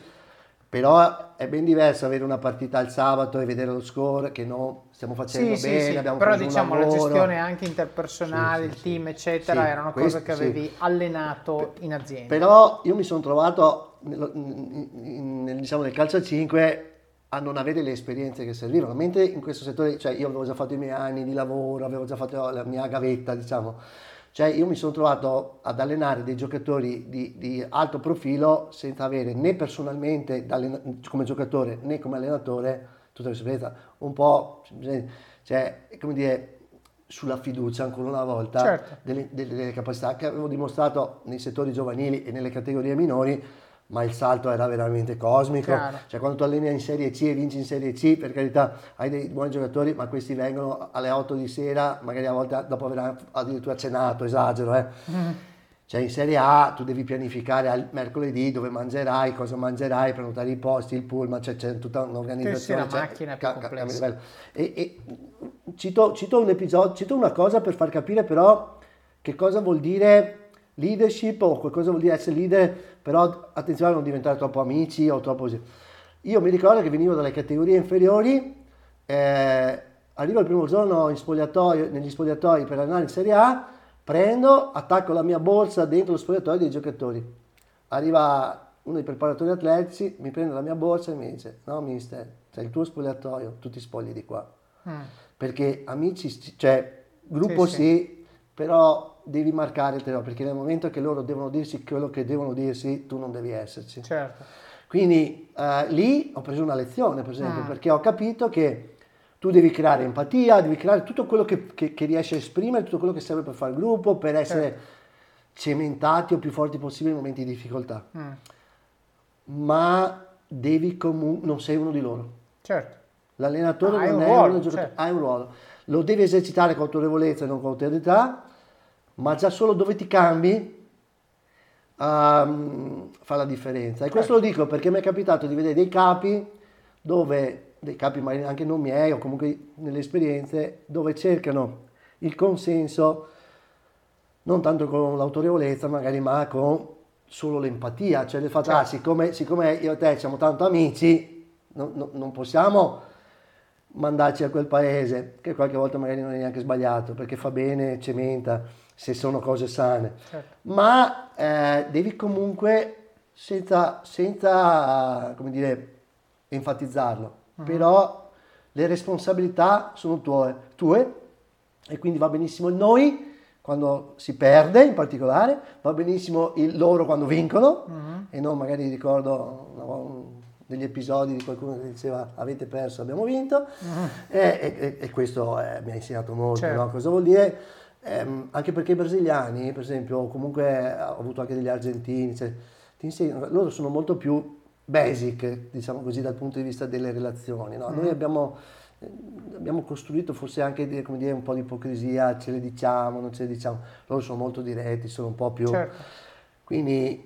Però è ben diverso avere una partita al sabato e vedere lo score che no, stiamo facendo sì, bene, sì, sì. abbiamo però diciamo un la gestione anche interpersonale, sì, sì, il team sì, eccetera sì, era una questo, cosa che avevi sì. allenato in azienda. Però io mi sono trovato nel, nel, diciamo nel calcio a cinque a non avere le esperienze che servivano, mentre in questo settore, cioè io avevo già fatto i miei anni di lavoro, avevo già fatto la mia gavetta, diciamo. Cioè io mi sono trovato ad allenare dei giocatori di, di alto profilo senza avere né personalmente come giocatore né come allenatore tutta l'esperienza, un po' cioè, come dire, sulla fiducia ancora una volta certo. delle, delle, delle capacità che avevo dimostrato nei settori giovanili e nelle categorie minori, ma il salto era veramente cosmico. Chiaro. Cioè quando tu alleni in Serie C e vinci in Serie C, per carità, hai dei buoni giocatori, ma questi vengono alle otto di sera, magari a volte dopo aver addirittura cenato, esagero, eh. Mm. Cioè in Serie A tu devi pianificare al mercoledì dove mangerai, cosa mangerai, prenotare i posti, il pullman, cioè c'è tutta un'organizzazione. C'è la macchina più complessa. E, e cito, cito un episodio, cito una cosa per far capire però che cosa vuol dire leadership o qualcosa vuol dire essere leader, però attenzione a non diventare troppo amici o troppo così. Io mi ricordo che venivo dalle categorie inferiori, eh, arrivo il primo giorno in spogliatoio, negli spogliatoi per allenare in Serie A, prendo, attacco la mia borsa dentro lo spogliatoio dei giocatori. Arriva uno dei preparatori atletici, mi prende la mia borsa e mi dice: no mister, c'è il tuo spogliatoio, tu ti spogli di qua. Mm. Perché amici, cioè gruppo sì, sì, sì però... devi marcare, perché nel momento che loro devono dirsi quello che devono dirsi, tu non devi esserci. Certo. Quindi eh, lì ho preso una lezione, per esempio, mm. perché ho capito che tu devi creare empatia, devi creare tutto quello che, che, che riesci a esprimere, tutto quello che serve per fare gruppo, per essere certo. cementati o più forti possibili in momenti di difficoltà. Mm. Ma devi comunque, non sei uno di loro. Certo. L'allenatore ah, non un è ruolo, uno giocatore, certo. ha un ruolo. Lo devi esercitare con autorevolezza e non con autorità, ma già solo dove ti cambi um, fa la differenza. E questo lo dico perché mi è capitato di vedere dei capi, dove dei capi magari anche non miei o comunque nelle esperienze, dove cercano il consenso non tanto con l'autorevolezza magari, ma con solo l'empatia. Cioè le fatalità, siccome, siccome io e te siamo tanto amici, no, no, non possiamo... mandarci a quel paese, che qualche volta magari non è neanche sbagliato, perché fa bene, cementa, se sono cose sane. Certo. Ma eh, devi comunque, senza, senza come dire, enfatizzarlo, uh-huh. però le responsabilità sono tue, tue, e quindi va benissimo il noi quando si perde in particolare, va benissimo il loro quando vincono, uh-huh. e non magari ricordo... No, degli episodi di qualcuno che diceva avete perso, abbiamo vinto, mm. e, e, e questo eh, mi ha insegnato molto, certo. no? Cosa vuol dire? Ehm, anche perché i brasiliani, per esempio, o comunque ho avuto anche degli argentini, cioè, ti insegnano, loro sono molto più basic, diciamo così, dal punto di vista delle relazioni, no? Mm. Noi abbiamo, abbiamo costruito forse anche, come dire, un po' di ipocrisia, ce le diciamo, non ce le diciamo, loro sono molto diretti, sono un po' più... Certo. Quindi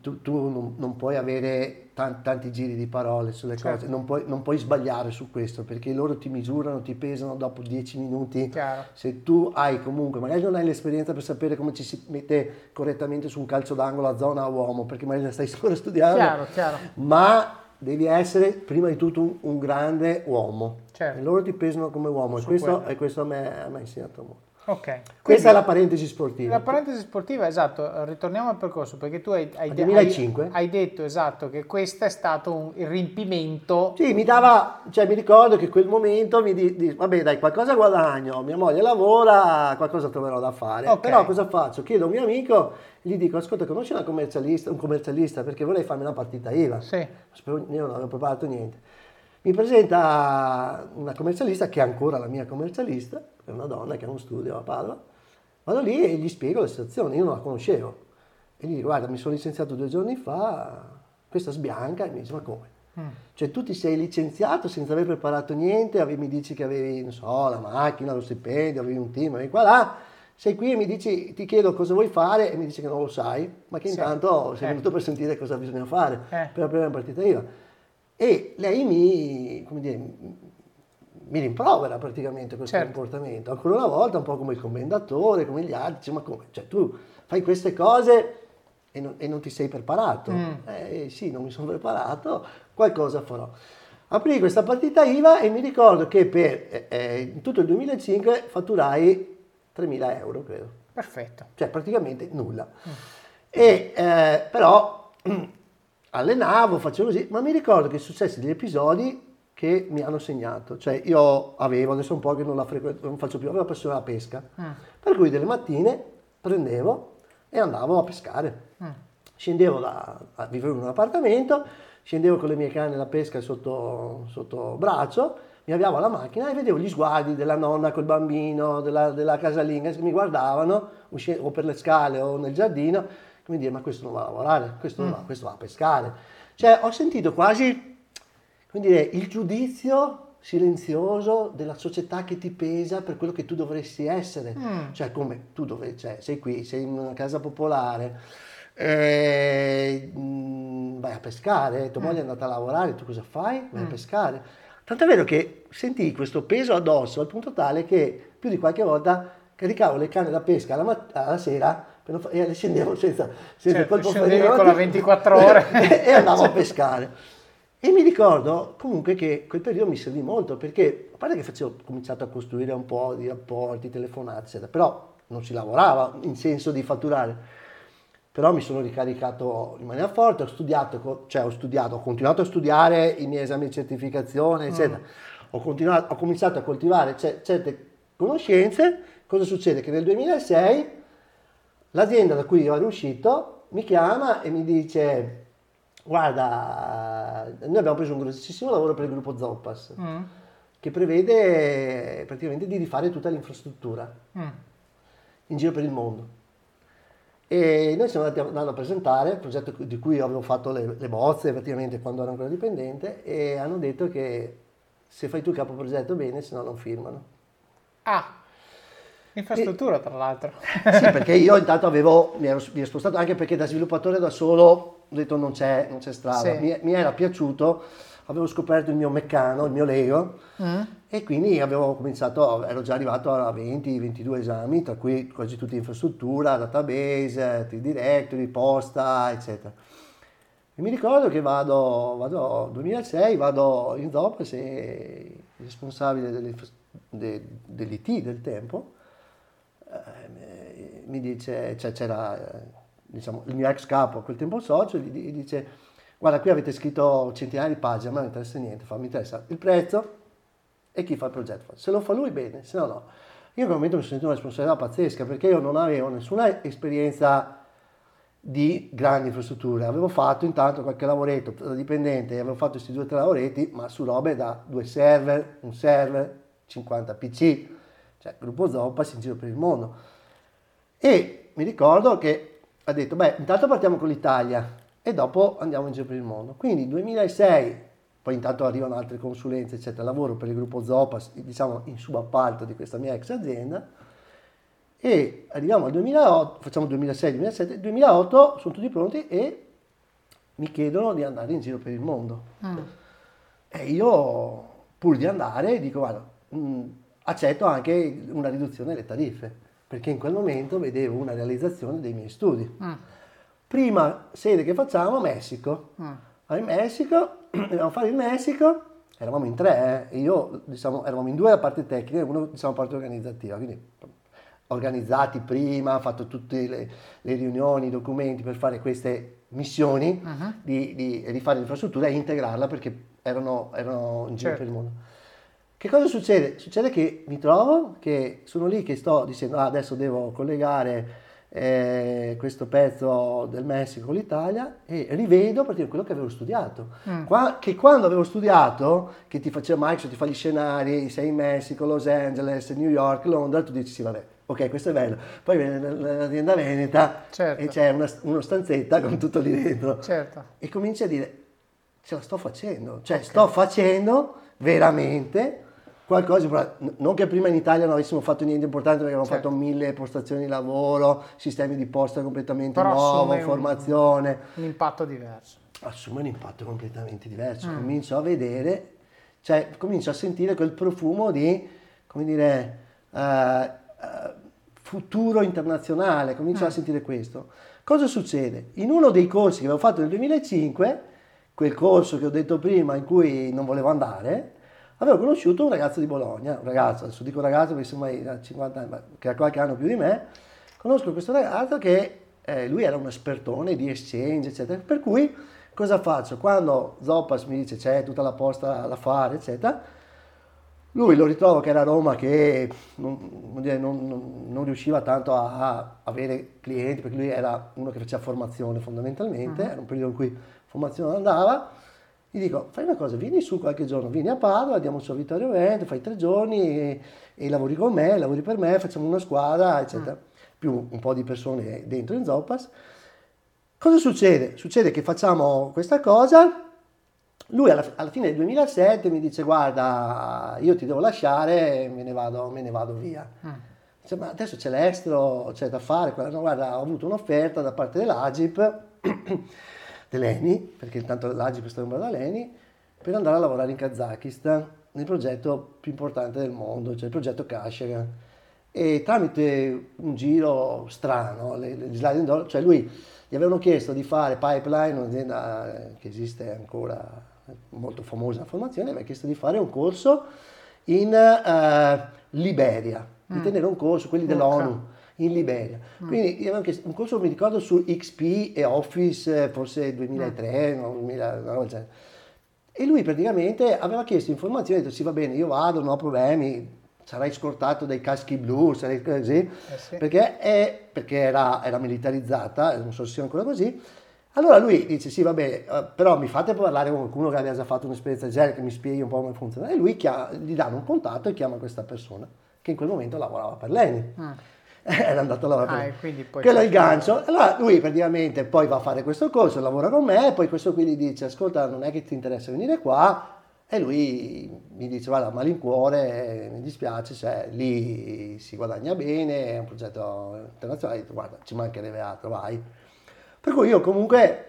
tu, tu non, non puoi avere tanti, tanti giri di parole sulle certo. cose, non puoi, non puoi sbagliare su questo, perché loro ti misurano, ti pesano dopo dieci minuti. Chiaro. Se tu hai comunque, magari non hai l'esperienza per sapere come ci si mette correttamente su un calcio d'angolo a zona uomo, perché magari la stai solo studiando, chiaro, chiaro. ma devi essere prima di tutto un, un grande uomo, certo. e loro ti pesano come uomo, su e questo, e questo a me, a me ha insegnato molto. Ok. Questa è la parentesi sportiva. La parentesi sportiva, esatto, ritorniamo al percorso, perché tu hai, hai, duemilacinque. hai, hai detto, esatto, che questo è stato un riempimento. Sì, mi dava, cioè mi ricordo che quel momento mi di, di vabbè dai, qualcosa guadagno, mia moglie lavora, qualcosa troverò da fare, okay. Però cosa faccio? Chiedo a un mio amico, gli dico, ascolta, conosci una commercialista, un commercialista, perché vorrei farmi una partita I V A. Sì. Io non avevo preparato niente. Mi presenta una commercialista che è ancora la mia commercialista, è una donna che ha uno studio a Padova. Vado lì e gli spiego la situazione, io non la conoscevo. E gli dico, guarda, mi sono licenziato due giorni fa, questa sbianca, e mi dice, ma come? Mm. Cioè tu ti sei licenziato senza aver preparato niente, avevi, mi dici che avevi, non so, la macchina, lo stipendio, avevi un team, avevi qua là. Sei qui e mi dici, ti chiedo cosa vuoi fare e mi dici che non lo sai, ma che sì. intanto sei eh. venuto per sentire cosa bisogna fare eh. per aprire una partita I V A. E lei mi, come dire, mi rimprovera praticamente questo certo. comportamento. Ancora una volta, un po' come il commendatore, come gli altri, dice, ma come? Cioè tu fai queste cose e non, e non ti sei preparato. Mm. Eh sì, non mi sono preparato, qualcosa farò. Aprì questa partita I V A e mi ricordo che per eh, tutto il duemilacinque fatturai tremila euro, credo. Perfetto. Cioè praticamente nulla. Mm. E eh, però... allenavo, facevo così, ma mi ricordo che successi degli episodi che mi hanno segnato, cioè io avevo, adesso un po' che non la frequento, non faccio più, avevo la passione alla pesca, mm. per cui delle mattine prendevo e andavo a pescare, mm. scendevo da, vivevo in un appartamento, scendevo con le mie canne da pesca sotto, sotto braccio, mi avviavo alla macchina e vedevo gli sguardi della nonna col bambino, della, della casalinga che mi guardavano, o per le scale o nel giardino, mi dire, ma questo non va a lavorare, questo non va, mm. questo va a pescare. Cioè ho sentito quasi, come dire, il giudizio silenzioso della società che ti pesa per quello che tu dovresti essere. Mm. Cioè come tu dovresti, cioè, sei qui, sei in una casa popolare, eh, mh, vai a pescare, tua mm. moglie è andata a lavorare, tu cosa fai? Vai mm. a pescare. Tant'è vero che sentii questo peso addosso al punto tale che più di qualche volta caricavo le canne da pesca alla, mat- alla sera e scendevo senza, senza cioè, colpo ferino con la ventiquattro ore e andavo cioè. a pescare. E mi ricordo comunque che quel periodo mi servì molto, perché a parte che facevo, ho cominciato a costruire un po' di rapporti, telefonate eccetera, però non si lavorava in senso di fatturare, però mi sono ricaricato in maniera forte, ho studiato, cioè ho studiato, ho continuato a studiare i miei esami di certificazione eccetera, mm. ho, continuato, ho cominciato a coltivare c- certe conoscenze. Cosa succede? Che nel duemilasei l'azienda da cui ero uscito mi chiama e mi dice, guarda, noi abbiamo preso un grossissimo lavoro per il gruppo Zoppas, mm. che prevede praticamente di rifare tutta l'infrastruttura mm. in giro per il mondo. E noi siamo andati a presentare il progetto di cui avevo fatto le, le bozze praticamente quando ero ancora dipendente, e hanno detto che se fai tu il capoprogetto bene, se no non firmano. Ah! Infrastruttura, tra l'altro. Sì, perché io intanto avevo, mi ero, mi ero spostato, anche perché da sviluppatore da solo ho detto non c'è, non c'è strada. Sì. Mi, mi era piaciuto, avevo scoperto il mio meccano, il mio Lego, mm. e quindi avevo cominciato, ero già arrivato a venti ventidue esami, tra cui quasi tutti infrastruttura, database, T Directory, posta, eccetera. E mi ricordo che vado, vado duemilasei, vado in Zoppas e il responsabile delle, de, dell'I T del tempo mi dice, cioè c'era diciamo il mio ex capo a quel tempo socio, gli dice, guarda, qui avete scritto centinaia di pagine, ma non interessa niente, fa, mi interessa il prezzo e chi fa il progetto, se lo fa lui bene, se no no. Io in quel momento mi sono sentito una responsabilità pazzesca, perché io non avevo nessuna esperienza di grandi infrastrutture, avevo fatto intanto qualche lavoretto da dipendente, avevo fatto questi due o tre lavoretti, ma su robe da due server, un server, cinquanta P C, cioè gruppo Zoppas in giro per il mondo. E mi ricordo che ha detto, beh, intanto partiamo con l'Italia e dopo andiamo in giro per il mondo. Quindi duemilasei, poi intanto arrivano altre consulenze, eccetera, lavoro per il gruppo Zoppas, diciamo in subappalto di questa mia ex azienda, e arriviamo al duemilaotto, facciamo duemilasei duemilasette, duemilaotto sono tutti pronti e mi chiedono di andare in giro per il mondo. Mm. E io, pur di andare, dico, guarda, mh, accetto anche una riduzione delle tariffe, perché in quel momento vedevo una realizzazione dei miei studi. Mm. Prima sede che facciamo, Messico. Mm. Allora, in Messico, dovevamo fare il Messico, eravamo in tre, eh, io, diciamo, eravamo in due la parte tecnica e uno, diciamo, la parte organizzativa, quindi organizzati prima, fatto tutte le, le riunioni, i documenti per fare queste missioni uh-huh. di, di, di fare l'infrastruttura e integrarla, perché erano, erano in giro certo. per il mondo. Che cosa succede? Succede che mi trovo, che sono lì che sto dicendo ah, adesso devo collegare eh, questo pezzo del Messico con l'Italia, e rivedo praticamente quello che avevo studiato. Mm. Qua, che quando avevo studiato, che ti faceva Microsoft, ti fa gli scenari, sei in Messico, Los Angeles, New York, Londra, tu dici sì vabbè, ok, questo è bello. Poi viene l'azienda veneta certo. e c'è una, uno stanzetta con tutto lì dentro. Certo. E cominci a dire, ce la sto facendo, cioè okay. sto facendo veramente qualcosa, non che prima in Italia non avessimo fatto niente importante, perché avevamo certo. fatto mille postazioni di lavoro, sistemi di posta completamente nuovi, formazione. Un, un impatto diverso. Assume un impatto completamente diverso, mm. comincio a vedere, cioè comincio a sentire quel profumo di, come dire, uh, uh, futuro internazionale, comincio mm. a sentire questo. Cosa succede? In uno dei corsi che avevo fatto nel duemilacinque, quel corso che ho detto prima in cui non volevo andare, avevo conosciuto un ragazzo di Bologna, un ragazzo, adesso dico ragazzo perché semmai da cinquanta anni, ma che ha qualche anno più di me, conosco questo ragazzo che eh, lui era un espertone di exchange, eccetera, per cui cosa faccio? Quando Zoppas mi dice c'è tutta la posta da fare, eccetera, lui lo ritrovo che era a Roma, che non, non, non, non riusciva tanto a, a avere clienti, perché lui era uno che faceva formazione fondamentalmente, uh-huh. era un periodo in cui formazione andava, gli dico fai una cosa, vieni su qualche giorno, vieni a Padova, andiamo a Vittorio Veneto, fai tre giorni e, e lavori con me, lavori per me, facciamo una squadra, eccetera, mm. più un po' di persone dentro in Zoppas. Cosa succede? Succede che facciamo questa cosa, lui alla, alla fine del duemilasette mi dice guarda io ti devo lasciare, me ne vado, me ne vado via. Mm. Dice, ma adesso c'è l'estero, c'è da fare, no, guarda ho avuto un'offerta da parte dell'Agip, Leni, perché intanto l'Agip sta comprando da Leni, per andare a lavorare in Kazakistan nel progetto più importante del mondo, cioè il progetto Kashagan, e tramite un giro strano, le, le slide, cioè lui gli avevano chiesto di fare Pipeline, un'azienda che esiste ancora, molto famosa in formazione, aveva chiesto di fare un corso in uh, Liberia, mm. di tenere un corso, quelli okay. dell'ONU, in Liberia, mm. quindi anche un corso mi ricordo su X P e Office, forse duemilatré, mm. no, duemila, no, cioè. E lui praticamente aveva chiesto informazioni, ha detto sì va bene io vado, non ho problemi, sarai scortato dai caschi blu, sarai così, eh sì. perché, è, perché era, era militarizzata, non so se sia ancora così, allora lui dice sì vabbè però mi fate parlare con qualcuno che aveva già fatto un'esperienza del genere, che mi spieghi un po' come funziona, e lui chiama, gli danno un contatto e chiama questa persona che in quel momento lavorava per Leni. Mm. Era andato a lavorare, ah, quello è il gancio. Allora lui praticamente poi va a fare questo corso, lavora con me, poi questo qui gli dice ascolta non è che ti interessa venire qua, e lui mi dice guarda malincuore, mi dispiace, cioè lì si guadagna bene, è un progetto internazionale, dico, guarda ci mancherebbe altro, vai. Per cui io comunque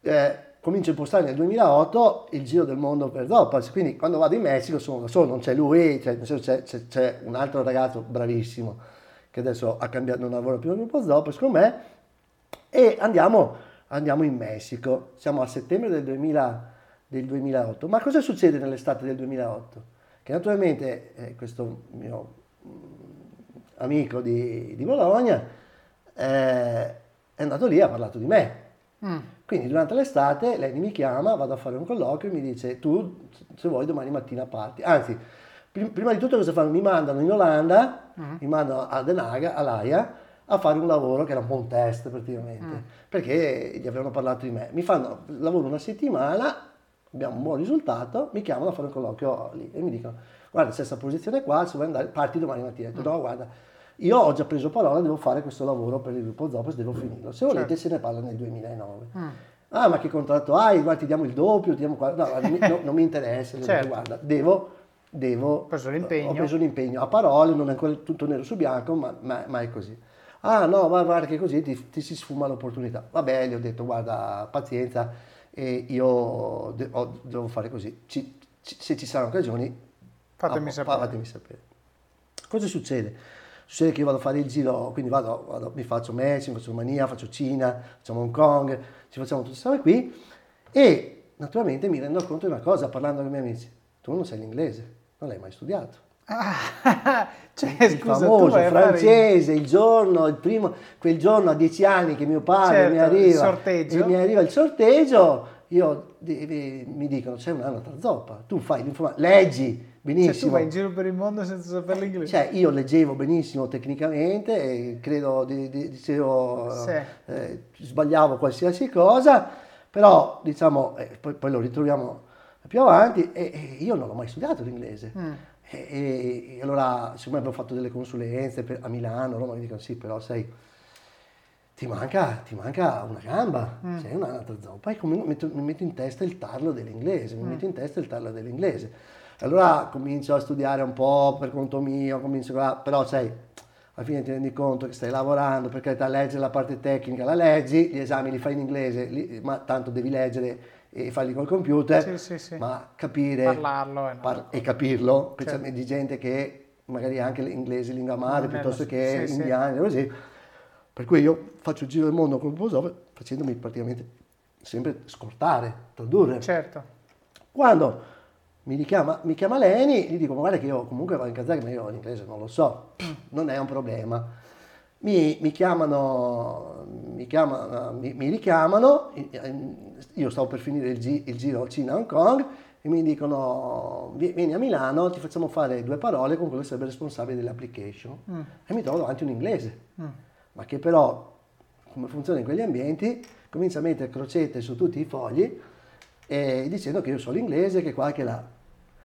eh, comincio a impostare nel duemilaotto il giro del mondo per Zoppas, quindi quando vado in Messico sono da solo, non c'è lui, cioè, c'è, c'è, c'è un altro ragazzo bravissimo che adesso ha cambiato, non lavora più un po' dopo, secondo me, e andiamo, andiamo in Messico, siamo a settembre del, duemila, del duemilaotto, ma cosa succede nell'estate del duemilaotto? Che naturalmente eh, questo mio amico di, di Bologna eh, è andato lì e ha parlato di me, mm. quindi durante l'estate lei mi chiama, vado a fare un colloquio e mi dice tu se vuoi domani mattina parti, anzi prima di tutto cosa fanno? Mi mandano in Olanda, uh-huh. mi mandano a Den Haag, all'Aia, a fare un lavoro che era un po' un test praticamente, uh-huh. perché gli avevano parlato di me. Mi fanno, lavoro una settimana, abbiamo un buon risultato, mi chiamano a fare un colloquio lì e mi dicono guarda c'è questa posizione qua, se vuoi andare parti domani mattina. Ho detto, uh-huh. no guarda, io ho già preso parola, devo fare questo lavoro per il gruppo Zoppas, devo finirlo, se volete certo. se ne parla nel duemilanove. Uh-huh. Ah ma che contratto hai? Guarda ti diamo il doppio, ti diamo qua, no, no, non mi interessa, certo. dico, guarda devo... Devo, ho preso l'impegno. Ho preso l'impegno, a parole, non è ancora tutto nero su bianco, ma, ma, ma è così. Ah no, ma guarda che così ti, ti si sfuma l'opportunità. Vabbè, gli ho detto, guarda, pazienza, eh, io de- ho, devo fare così. Ci, ci, se ci saranno occasioni, fatemi, ah, sapere. fatemi sapere. Cosa succede? Succede che io vado a fare il giro, quindi vado, vado mi faccio Messico, mi faccio Romania, faccio Cina, facciamo Hong Kong, ci facciamo tutte queste cose qui, e naturalmente mi rendo conto di una cosa, parlando con i miei amici, tu non sai l'inglese. Non l'hai mai studiato. Ah, cioè, il scusa, famoso tu francese, il giorno, il primo, quel giorno a dieci anni che mio padre certo, mi arriva e mi arriva il sorteggio, io mi dicono c'è un'altra zoppa, tu fai l'informazione, leggi benissimo. Cioè, tu vai in giro per il mondo senza sapere l'inglese. Cioè, io leggevo benissimo tecnicamente, e credo di, di, dicevo sì. eh, sbagliavo qualsiasi cosa, però diciamo eh, poi, poi lo ritroviamo più avanti e, e io non ho mai studiato l'inglese. Mm. E, e allora, siccome abbiamo fatto delle consulenze per, a Milano, Roma, mi dicono sì, però sai, ti manca, ti manca una gamba, mm. sei un'altra zoppa. E mi metto, mi metto in testa il tarlo dell'inglese, mi mm. metto in testa il tarlo dell'inglese. Allora comincio a studiare un po' per conto mio, comincio a, però sai, alla fine ti rendi conto che stai lavorando, per carità, leggere la parte tecnica, la leggi, gli esami li fai in inglese, li, ma tanto devi leggere e farli col computer, sì, sì, sì. ma capire Parlarlo, no. par- e capirlo, specialmente cioè. Di gente che magari anche l'inglese, lingua madre, piuttosto lo, che sì, indiani, sì. così. Per cui io faccio il giro del mondo con il voiceover facendomi praticamente sempre scortare, tradurre. Certo. Quando mi chiama, mi chiama Leni, gli dico, ma guarda che io comunque vado in Kazakistan, ma io l'inglese non lo so, non è un problema. Mi, mi chiamano, mi, chiamano mi, mi richiamano, io stavo per finire il, gi, il giro Cina-Hong Kong e mi dicono, vieni a Milano, ti facciamo fare due parole con quello che sarebbe responsabile dell'application. Mm. E mi trovo davanti un inglese, mm. ma che però, come funziona in quegli ambienti, comincia a mettere crocette su tutti i fogli e dicendo che io so l'inglese, che qua, che là.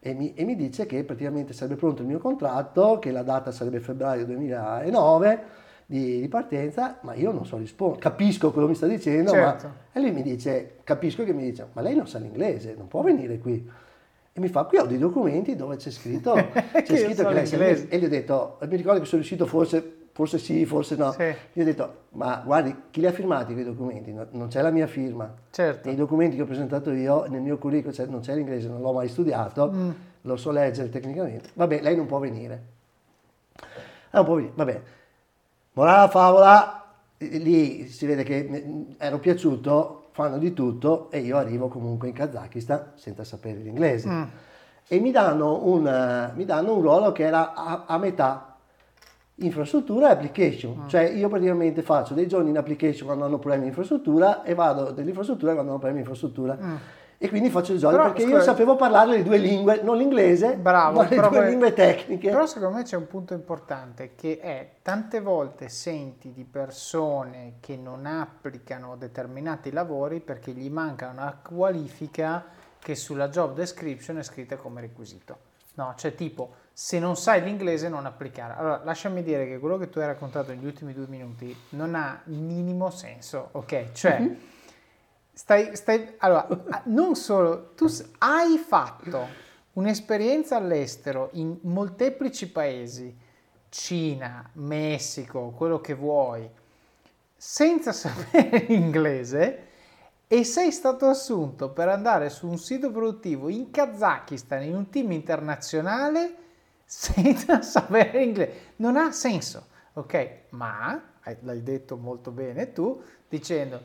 E mi, e mi dice che praticamente sarebbe pronto il mio contratto, che la data sarebbe febbraio duemilanove di, di partenza, ma io non so rispondere, capisco quello che mi sta dicendo, certo. ma, e lui mi dice, capisco che mi dice, ma lei non sa l'inglese, non può venire qui. E mi fa, qui ho dei documenti dove c'è scritto, c'è che scritto so che lei sa l'inglese. E gli ho detto, mi ricordo che sono riuscito forse, forse sì, forse no. Sì. Gli ho detto, ma guardi, chi li ha firmati quei documenti? No, non c'è la mia firma. Certo. Nei documenti che ho presentato io, nel mio curriculum cioè, non c'è l'inglese, non l'ho mai studiato, mm. lo so leggere tecnicamente. Vabbè, lei non può venire. Non può venire, vabbè. Morale alla favola, lì si vede che ero piaciuto, fanno di tutto e io arrivo comunque in Kazakistan senza sapere l'inglese. Mm. E mi danno, un, mi danno un ruolo che era a, a metà. Infrastruttura e application, ah. cioè io praticamente faccio dei giorni in application quando hanno problemi di infrastruttura e vado dell'infrastruttura quando hanno problemi di infrastruttura ah. e quindi faccio i giorni però, perché scusa, io sapevo parlare le due lingue, non l'inglese, bravo, ma le due è, lingue tecniche. Però secondo me c'è un punto importante che è tante volte senti di persone che non applicano determinati lavori perché gli manca una qualifica che sulla job description è scritta come requisito. No, cioè tipo, se non sai l'inglese non applicare. Allora, lasciami dire che quello che tu hai raccontato negli ultimi due minuti non ha minimo senso, ok? Cioè, mm-hmm. stai, stai... Allora, non solo, tu hai fatto un'esperienza all'estero in molteplici paesi, Cina, Messico, quello che vuoi, senza sapere l'inglese, e sei stato assunto per andare su un sito produttivo in Kazakistan in un team internazionale senza sapere inglese. Non ha senso, ok? Ma, l'hai detto molto bene tu, dicendo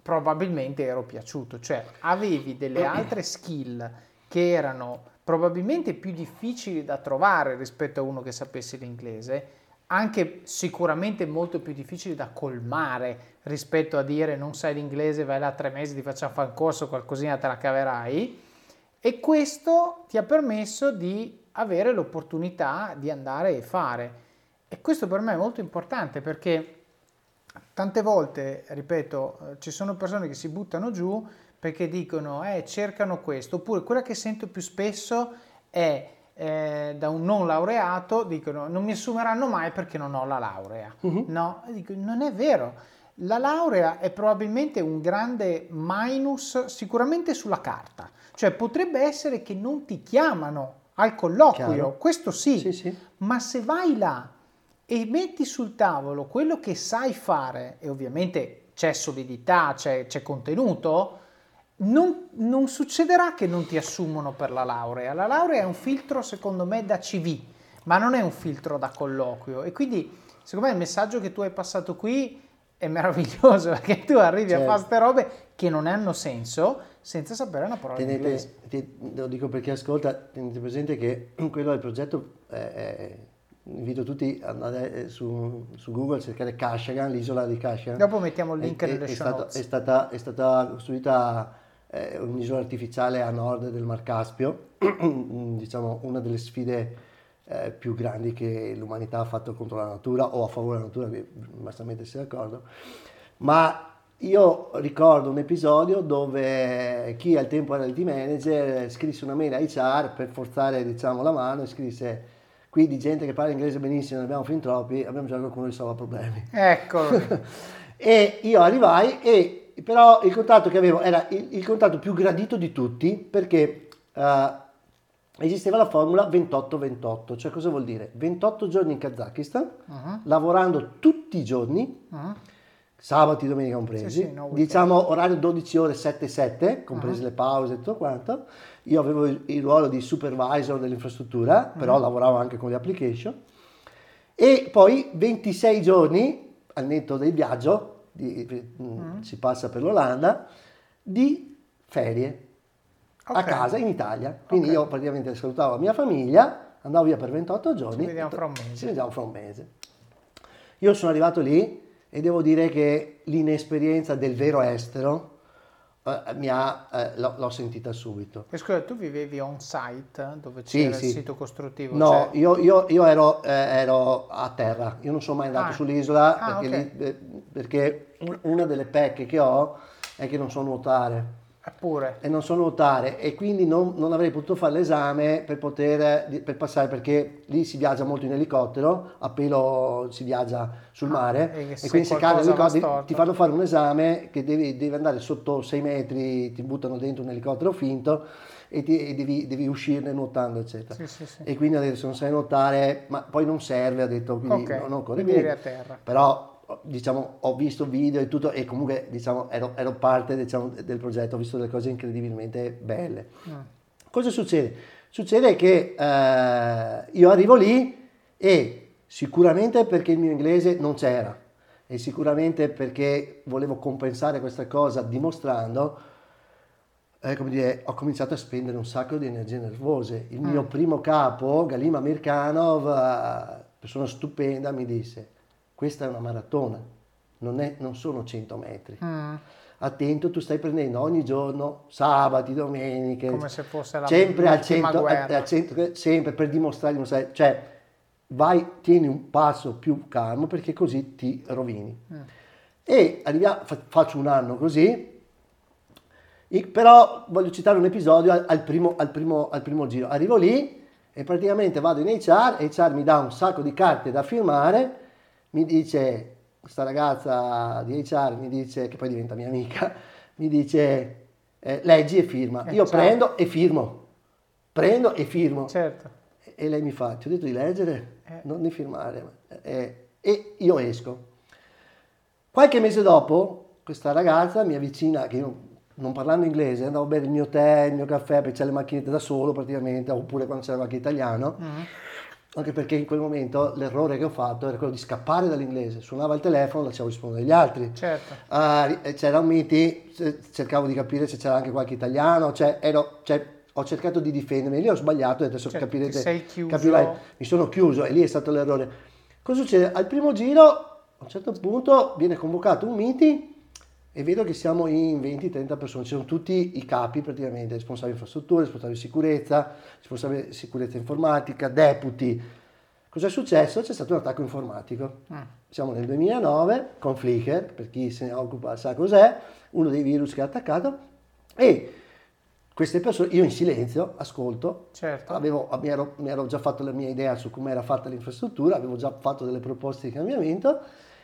probabilmente ero piaciuto, cioè avevi delle altre skill che erano probabilmente più difficili da trovare rispetto a uno che sapesse l'inglese, anche sicuramente molto più difficili da colmare rispetto a dire non sai l'inglese, vai là tre mesi, ti facciamo fare un corso, qualcosina te la caverai, e questo ti ha permesso di avere l'opportunità di andare e fare. E questo per me è molto importante perché tante volte, ripeto, ci sono persone che si buttano giù perché dicono eh, cercano questo, oppure quella che sento più spesso è Eh, da un non laureato dicono non mi assumeranno mai perché non ho la laurea. Uh-huh. No, dico, non è vero, la laurea è probabilmente un grande minus sicuramente sulla carta, cioè potrebbe essere che non ti chiamano al colloquio, chiaro. Questo sì, sì, sì, ma se vai là e metti sul tavolo quello che sai fare, e ovviamente c'è solidità, c'è, c'è contenuto, non, non succederà che non ti assumono per la laurea. La laurea è un filtro, secondo me, da C V, ma non è un filtro da colloquio. E quindi, secondo me, il messaggio che tu hai passato qui è meraviglioso, perché tu arrivi certo. a fare queste robe che non hanno senso senza sapere una parola tenete, in inglese. Ti, lo dico perché ascolta, tenete presente che quello è il progetto, eh, invito tutti ad andare su, su Google a cercare Kashagan, l'isola di Kashagan. Dopo mettiamo il link è, nelle è show notes. È stata, è stata costruita eh, un'isola artificiale a nord del Mar Caspio, diciamo una delle sfide Eh, più grandi che l'umanità ha fatto contro la natura o a favore della natura, basta mettersi d'accordo. Ma io ricordo un episodio dove chi al tempo era il team manager scrisse una mail a H R per forzare, diciamo, la mano e scrisse: qui di gente che parla inglese benissimo ne abbiamo fin troppi, abbiamo già qualcuno che risolva problemi. Eccolo. E io arrivai, e però il contatto che avevo era il, il contatto più gradito di tutti, perché uh, esisteva la formula ventotto ventotto, cioè cosa vuol dire? ventotto giorni in Kazakistan, uh-huh. lavorando tutti i giorni, uh-huh. sabati, domenica compresi, sì, sì, no, diciamo orario dodici ore, sette sette, comprese uh-huh. le pause e tutto quanto. Io avevo il, il ruolo di supervisor dell'infrastruttura, uh-huh. però lavoravo anche con le application. E poi ventisei giorni, al netto del viaggio, di, uh-huh. si passa per l'Olanda, di ferie. Okay. A casa in Italia, quindi okay. io praticamente salutavo la mia famiglia, andavo via per ventotto giorni, ci vediamo fra un mese. Ci vediamo fra un mese. Io sono arrivato lì e devo dire che l'inesperienza del vero estero eh, mi ha, eh, l'ho, l'ho sentita subito. E scusa, tu vivevi on site dove c'era sì, il sì. sito costruttivo? No, cioè... io, io, io ero, eh, ero a terra, io non sono mai andato ah. sull'isola ah, perché, okay. lì, eh, perché una delle pecche che ho è che non so nuotare. Eppure. E non so nuotare, e quindi non, non avrei potuto fare l'esame per poter per passare, perché lì si viaggia molto in elicottero, a pelo si viaggia sul mare, ah, e, e quindi se cade l'elicottero ti fanno fare un esame che devi, devi andare sotto sei metri, ti buttano dentro un elicottero finto e, ti, e devi, devi uscirne nuotando, eccetera. Sì, sì, sì. E quindi adesso non sai nuotare, ma poi non serve, ha detto, quindi okay. non occorre bene, però diciamo ho visto video e tutto, e comunque diciamo ero, ero parte diciamo, del progetto, ho visto delle cose incredibilmente belle. Mm. Cosa succede? Succede che eh, io arrivo lì e sicuramente perché il mio inglese non c'era e sicuramente perché volevo compensare questa cosa dimostrando, eh, come dire, ho cominciato a spendere un sacco di energie nervose. Il mm. mio primo capo, Galima Mirkanov, persona stupenda, mi disse: questa è una maratona, non, è, non sono cento metri. Mm. Attento, tu stai prendendo ogni giorno, sabati, domeniche, come se fosse la sempre al centro, al centro, sempre per dimostrare, dimostrare, cioè vai, tieni un passo più calmo perché così ti rovini. Mm. E arriviamo, faccio un anno così, però voglio citare un episodio al primo, al primo, al primo giro. Arrivo lì e praticamente vado in H R, H R mi dà un sacco di carte da firmare. Mi dice, questa ragazza di H R mi dice, che poi diventa mia amica, mi dice eh, leggi e firma. Io certo. prendo e firmo, prendo e firmo. Certo. E, e lei mi fa, ti ho detto di leggere, eh. non di firmare. E, e io esco. Qualche mese dopo, questa ragazza mi avvicina, che io non parlando inglese, andavo a bere il mio tè, il mio caffè, perché c'è le macchinette da solo praticamente, oppure quando c'era qualche italiano. Mm. Anche perché in quel momento l'errore che ho fatto era quello di scappare dall'inglese, suonava il telefono, lasciavo rispondere agli altri. Certo. Uh, c'era un meeting, cercavo di capire se c'era anche qualche italiano, cioè, ero, cioè ho cercato di difendermi, lì ho sbagliato e adesso certo, capirete, sei chiuso. Capirete, mi sono chiuso e lì è stato l'errore. Cosa succede? Al primo giro, a un certo punto, viene convocato un meeting e vedo che siamo in venti trenta persone, ci sono tutti i capi praticamente, responsabili infrastrutture, responsabili sicurezza, responsabili sicurezza informatica, deputy. Cos'è successo? C'è stato un attacco informatico. Mm. Siamo nel duemilanove, Conflict, per chi se ne occupa sa cos'è, uno dei virus che ha attaccato, e queste persone, io in silenzio, ascolto, certo. avevo, mi, ero, mi ero già fatto la mia idea su come era fatta l'infrastruttura, avevo già fatto delle proposte di cambiamento,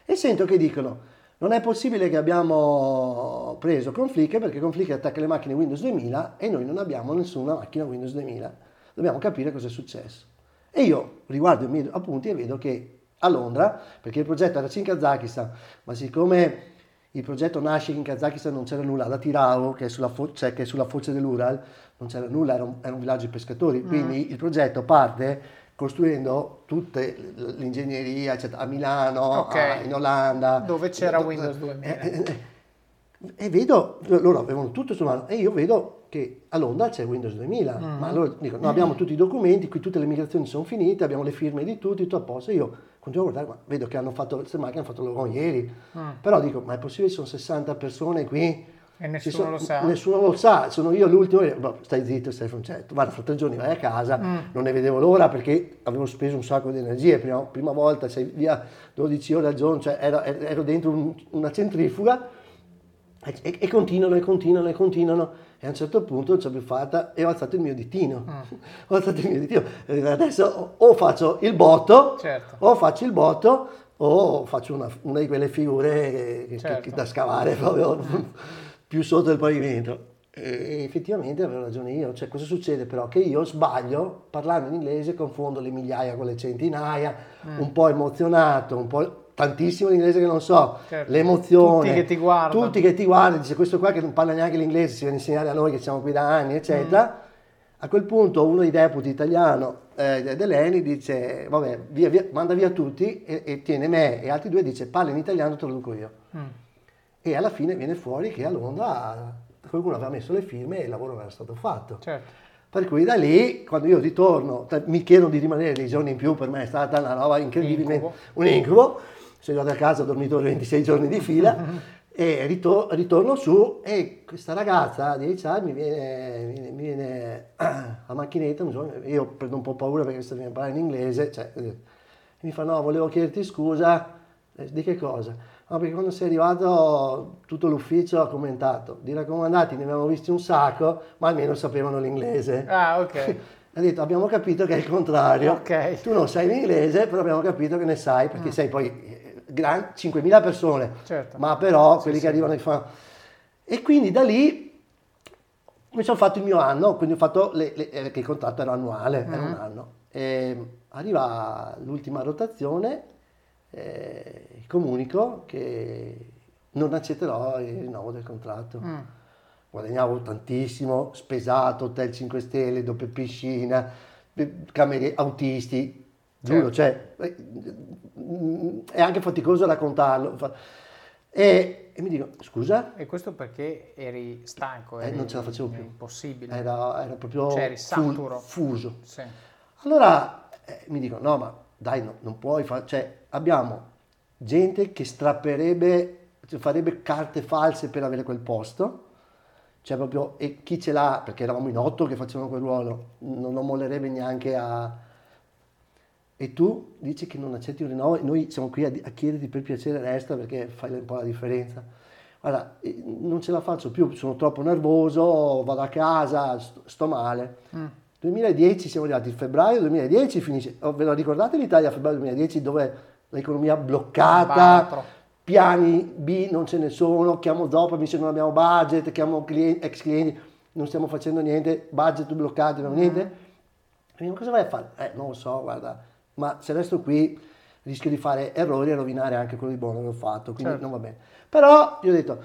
e sento che dicono: non è possibile che abbiamo preso Conflict perché Conflict attacca le macchine Windows duemila e noi non abbiamo nessuna macchina Windows duemila. Dobbiamo capire cosa è successo. E io riguardo i miei appunti e vedo che a Londra, perché il progetto era in Kazakistan, ma siccome il progetto nasce in Kazakistan non c'era nulla, la Tirao, che è sulla, fo- cioè, che è sulla foce dell'Ural, non c'era nulla, era un, era un villaggio di pescatori, mm. quindi il progetto parte costruendo tutta l'ingegneria, eccetera, a Milano, okay. a, in Olanda. Dove c'era Windows duemila. Eh, eh, e vedo, loro avevano tutto su mano, e io vedo che a Londra c'è Windows duemila, mm. ma loro dicono, no, abbiamo tutti i documenti, qui tutte le migrazioni sono finite, abbiamo le firme di tutti, tutto a posto, io continuo a guardare, ma vedo che hanno fatto, semmai che hanno fatto loro ieri, mm. però dico, ma è possibile, sono sessanta persone qui, e nessuno sono, lo sa nessuno lo sa sono io l'ultimo, no, stai zitto stai Francetto, guarda, fra tre giorni vai a casa, mm. non ne vedevo l'ora perché avevo speso un sacco di energie, prima, prima volta sei via dodici ore al giorno, cioè ero, ero dentro un, una centrifuga e, e continuano e continuano e continuano e a un certo punto non ci ho più fatta e ho alzato il mio ditino, mm. ho alzato il mio ditino adesso o faccio il botto certo. o faccio il botto o faccio una, una di quelle figure che, certo. che, che da scavare proprio più sotto del pavimento. E effettivamente avevo ragione io, cioè cosa succede però? Che io sbaglio, parlando in inglese confondo le migliaia con le centinaia, mm. un po' emozionato, un po' tantissimo l'inglese che non so, certo. le emozioni, tutti che ti guardano, tutti che ti guardano, dice questo qua che non parla neanche l'inglese, si viene a insegnare a noi che siamo qui da anni, eccetera. Mm. A quel punto uno dei deputy italiano eh, dell'Eni dice, vabbè, via, via, manda via tutti e, e tiene me e altri due dice, parla in italiano, traduco io. Mm. E alla fine viene fuori che a Londra qualcuno aveva messo le firme e il lavoro non era stato fatto. Certo. Per cui da lì, quando io ritorno, mi chiedono di rimanere dei giorni in più, per me è stata una roba incredibile, incubo. un incubo. Sono andato a casa, ho dormito ventisei giorni di fila e ritor- ritorno su e questa ragazza di H R mi viene, mi viene, mi viene a macchinetta, io prendo un po' paura perché sto venendo a parlare in inglese, cioè, mi fa no, volevo chiederti scusa, di che cosa? No, perché quando sei arrivato tutto l'ufficio ha commentato, di raccomandati ne abbiamo visti un sacco, ma almeno sapevano l'inglese. Ah, ok. Ha detto, abbiamo capito che è il contrario, okay. tu non sai l'inglese, però abbiamo capito che ne sai, perché mm. sei poi gran, cinquemila persone, certo. ma però sì, quelli sì. che arrivano e fanno... E quindi da lì mi sono fatto il mio anno, quindi ho fatto, le, le, che il contratto era annuale, mm. era un anno. E arriva l'ultima rotazione, Eh, comunico che non accetterò il rinnovo del contratto. Mm. Guadagnavo tantissimo, spesato, hotel cinque stelle, doppia piscina, camere autisti, giuro, certo. cioè è anche faticoso raccontarlo. E, e mi dico, scusa? E questo perché eri stanco, eri eh, non ce la facevo più, impossibile. Era, era proprio cioè, eri saturo. fuso. Sì. Allora eh, mi dico, no ma dai, no, non puoi fare... Cioè, abbiamo gente che strapperebbe, cioè farebbe carte false per avere quel posto, cioè proprio, e chi ce l'ha, perché eravamo in otto che facevano quel ruolo, non lo mollerebbe neanche a... E tu dici che non accetti un rinnovo, noi siamo qui a, a chiederti per piacere resta perché fai un po' la differenza. Allora, non ce la faccio più, sono troppo nervoso, vado a casa, sto, sto male. Mm. duemiladieci siamo arrivati, febbraio duemiladieci finisce, oh, ve lo ricordate l'Italia a febbraio duemiladieci dove l'economia bloccata, Battro. piani B non ce ne sono, chiamo Zoppas, mi dice non abbiamo budget, chiamo clienti, ex clienti, non stiamo facendo niente, budget bloccato, non abbiamo niente. E dico, cosa vai a fare? Eh, non lo so, guarda, ma se resto qui rischio di fare errori e rovinare anche quello di buono che ho fatto, quindi certo. non va bene. Però io ho detto,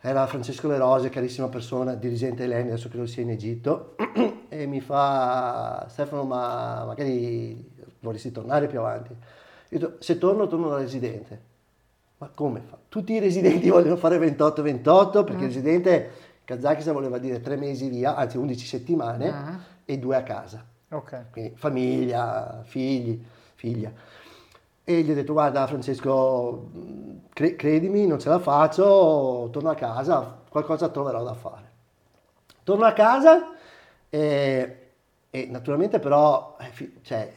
era Francesco Le Rose, carissima persona, dirigente Leni, adesso credo sia in Egitto, e mi fa, Stefano, ma magari vorresti tornare più avanti? Io dico, se torno, torno da residente. Ma come fa? Tutti i residenti vogliono fare ventotto ventotto, perché mm. il residente Kazakistan voleva dire tre mesi via, anzi undici settimane, mm. e due a casa. Okay. Quindi famiglia, figli, figlia. E gli ho detto, guarda Francesco, cre- credimi, non ce la faccio, torno a casa, qualcosa troverò da fare. Torno a casa e, e naturalmente però, cioè,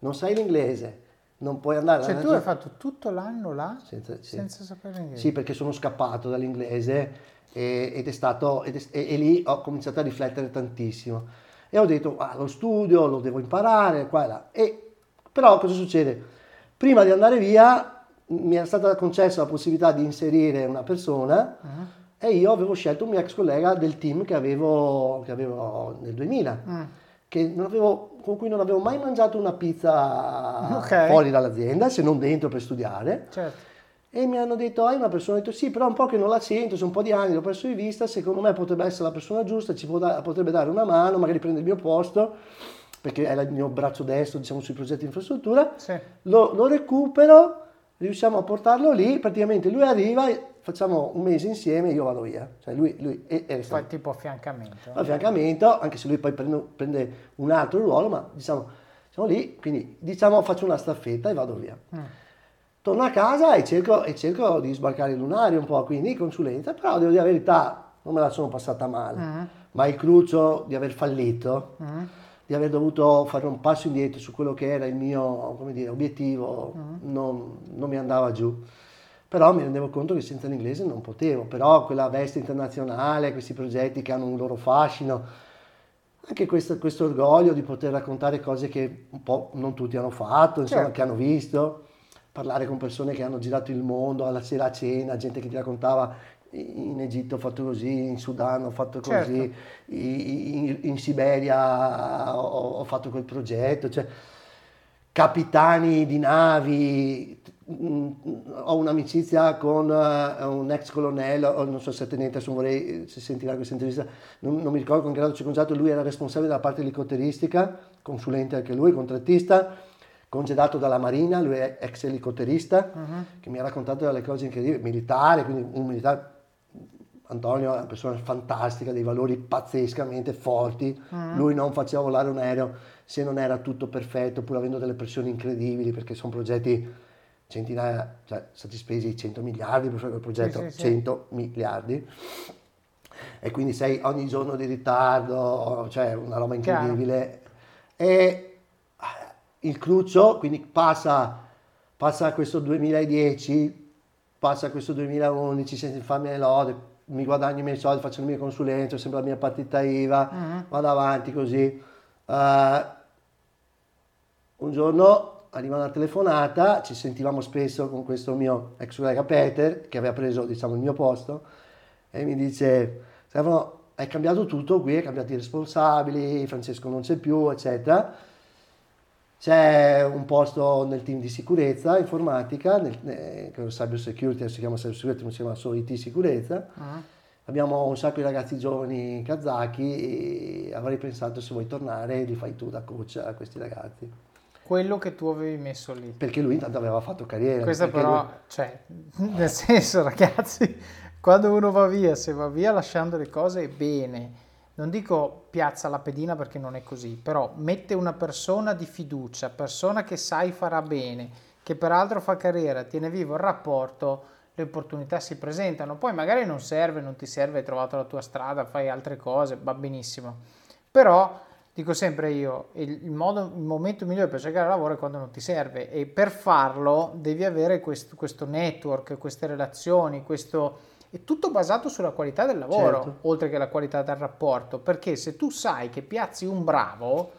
non sai l'inglese, non puoi andare... Cioè tu ragione... hai fatto tutto l'anno là senza, sì. senza sapere l'inglese? Sì, perché sono scappato dall'inglese e, ed è stato, ed è, e, e lì ho cominciato a riflettere tantissimo. E ho detto, ah, lo studio, lo devo imparare, qua e là. E, però cosa succede? Prima di andare via mi era stata concessa la possibilità di inserire una persona uh-huh. e io avevo scelto un mio ex collega del team che avevo, che avevo nel duemila. Uh-huh. che non avevo, con cui non avevo mai mangiato una pizza okay. fuori dall'azienda, se non dentro per studiare. Certo. E mi hanno detto, hai una persona? Ho detto sì, però un po' che non la sento, sono un po' di anni, l'ho perso di vista, secondo me potrebbe essere la persona giusta, ci può da, potrebbe dare una mano, magari prende il mio posto, perché è il mio braccio destro, diciamo, sui progetti di infrastruttura, sì. lo, lo recupero, riusciamo a portarlo lì, praticamente lui arriva, facciamo un mese insieme e io vado via. Cioè lui, lui è, è Poi tipo affiancamento. Affiancamento, anche se lui poi prende, prende un altro ruolo, ma diciamo, siamo lì, quindi diciamo faccio una staffetta e vado via. Mm. Torno a casa e cerco, e cerco di sbarcare il lunario un po', quindi consulenza, però devo dire la verità, non me la sono passata male, uh-huh. ma il cruccio di aver fallito, uh-huh. di aver dovuto fare un passo indietro su quello che era il mio, come dire, obiettivo, uh-huh. non, non mi andava giù. Però mi rendevo conto che senza l'inglese non potevo, però quella veste internazionale, questi progetti che hanno un loro fascino, anche questo, questo orgoglio di poter raccontare cose che un po' non tutti hanno fatto, insomma, certo. che hanno visto. Parlare con persone che hanno girato il mondo, alla sera a cena, gente che ti raccontava in Egitto ho fatto così, in Sudan ho fatto così, certo. in, in Siberia ho, ho fatto quel progetto, cioè capitani di navi, ho un'amicizia con un ex colonnello, non so se è tenente, adesso vorrei, se sentirà questa intervista, non, non mi ricordo con che grado circongiato, lui era responsabile della parte elicotteristica, consulente anche lui, contrattista, congedato dalla Marina, lui è ex elicotterista, uh-huh. che mi ha raccontato delle cose incredibili, militare, quindi un militare, Antonio è una persona fantastica, dei valori pazzescamente forti, uh-huh. lui non faceva volare un aereo se non era tutto perfetto, pur avendo delle pressioni incredibili, perché sono progetti centinaia, cioè stati spesi cento miliardi per fare quel progetto, sì, sì, cento miliardi, e quindi sei ogni giorno di ritardo, cioè una roba incredibile. E il cruccio, quindi passa, passa questo duemiladieci, passa questo duemilaundici, senza infamia le lode, mi guadagno i miei soldi, faccio le mie consulenze, ho sempre la mia partita I V A, uh-huh. vado avanti così. Uh, un giorno arriva una telefonata, ci sentivamo spesso con questo mio ex collega Peter, che aveva preso, diciamo, il mio posto, e mi dice, Stefano, è cambiato tutto qui, è cambiato i responsabili, Francesco non c'è più, eccetera. C'è un posto nel team di sicurezza informatica, nel, nel, nel cyber security, si chiama cyber security, non si chiama solo I T sicurezza. Uh-huh. Abbiamo un sacco di ragazzi giovani kazaki e avrei pensato, se vuoi tornare li fai tu da coach a questi ragazzi. Quello che tu avevi messo lì. Perché lui intanto aveva fatto carriera. Questo però, lui... cioè, nel senso ragazzi, quando uno va via, se va via lasciando le cose bene, non dico piazza la pedina perché non è così, però mette una persona di fiducia, persona che sai farà bene, che peraltro fa carriera, tiene vivo il rapporto, le opportunità si presentano, poi magari non serve, non ti serve, hai trovato la tua strada, fai altre cose, va benissimo. Però, dico sempre io, il, modo, il momento migliore per cercare lavoro è quando non ti serve, e per farlo devi avere questo, questo network, queste relazioni, questo... è tutto basato sulla qualità del lavoro, certo. oltre che la qualità del rapporto, perché se tu sai che piazzi un bravo,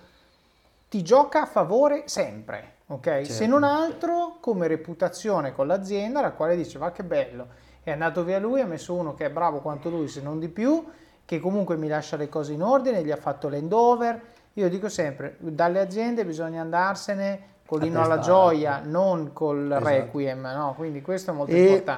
ti gioca a favore sempre, ok? Certo. Se non altro come reputazione con l'azienda, la quale dice, va che bello, è andato via lui, ha messo uno che è bravo quanto lui, se non di più, che comunque mi lascia le cose in ordine, gli ha fatto l'handover. Io dico sempre, dalle aziende bisogna andarsene collino alla gioia, non col esatto. requiem, no? Quindi questo è molto e... importante.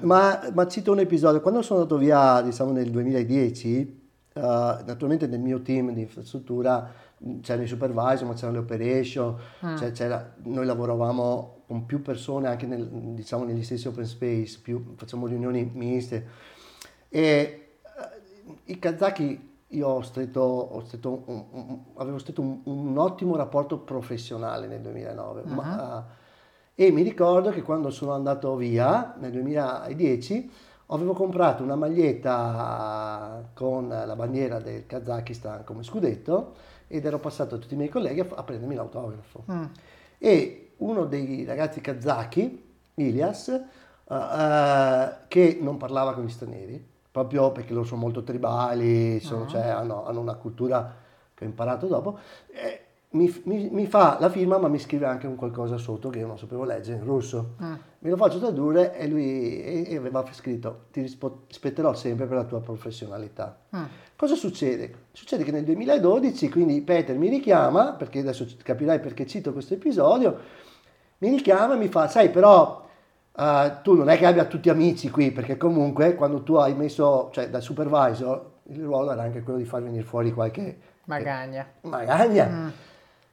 Ma, ma cito un episodio, quando sono andato via, diciamo nel duemiladieci, uh, naturalmente nel mio team di infrastruttura c'erano i supervisor, ma c'erano le operation, ah. cioè, c'era, noi lavoravamo con più persone anche nel, diciamo, negli stessi open space, più, facciamo riunioni miste. E uh, i kazaki, io ho stretto, ho stretto un, un, avevo stretto un, un ottimo rapporto professionale nel duemilanove, uh-huh. ma... Uh, E mi ricordo che quando sono andato via, nel duemiladieci, avevo comprato una maglietta con la bandiera del Kazakistan come scudetto ed ero passato a tutti i miei colleghi a, a prendermi l'autografo. Mm. E uno dei ragazzi kazaki, Ilias, uh, uh, che non parlava con gli stranieri, proprio perché loro sono molto tribali, sono, uh-huh. cioè, hanno, hanno una cultura che ho imparato dopo, eh, mi, mi, mi fa la firma ma mi scrive anche un qualcosa sotto che io non sapevo leggere in russo. Uh-huh. Me lo faccio tradurre e lui e, e aveva scritto: ti rispetterò sempre per la tua professionalità. Uh-huh. Cosa succede? Succede che nel duemiladodici, quindi Peter mi richiama, perché adesso capirai perché cito questo episodio, mi richiama e mi fa: sai però... Uh, tu non è che abbia tutti amici qui, perché comunque quando tu hai messo, cioè da supervisor, il ruolo era anche quello di far venire fuori qualche magagna. Eh, magagna. Mm.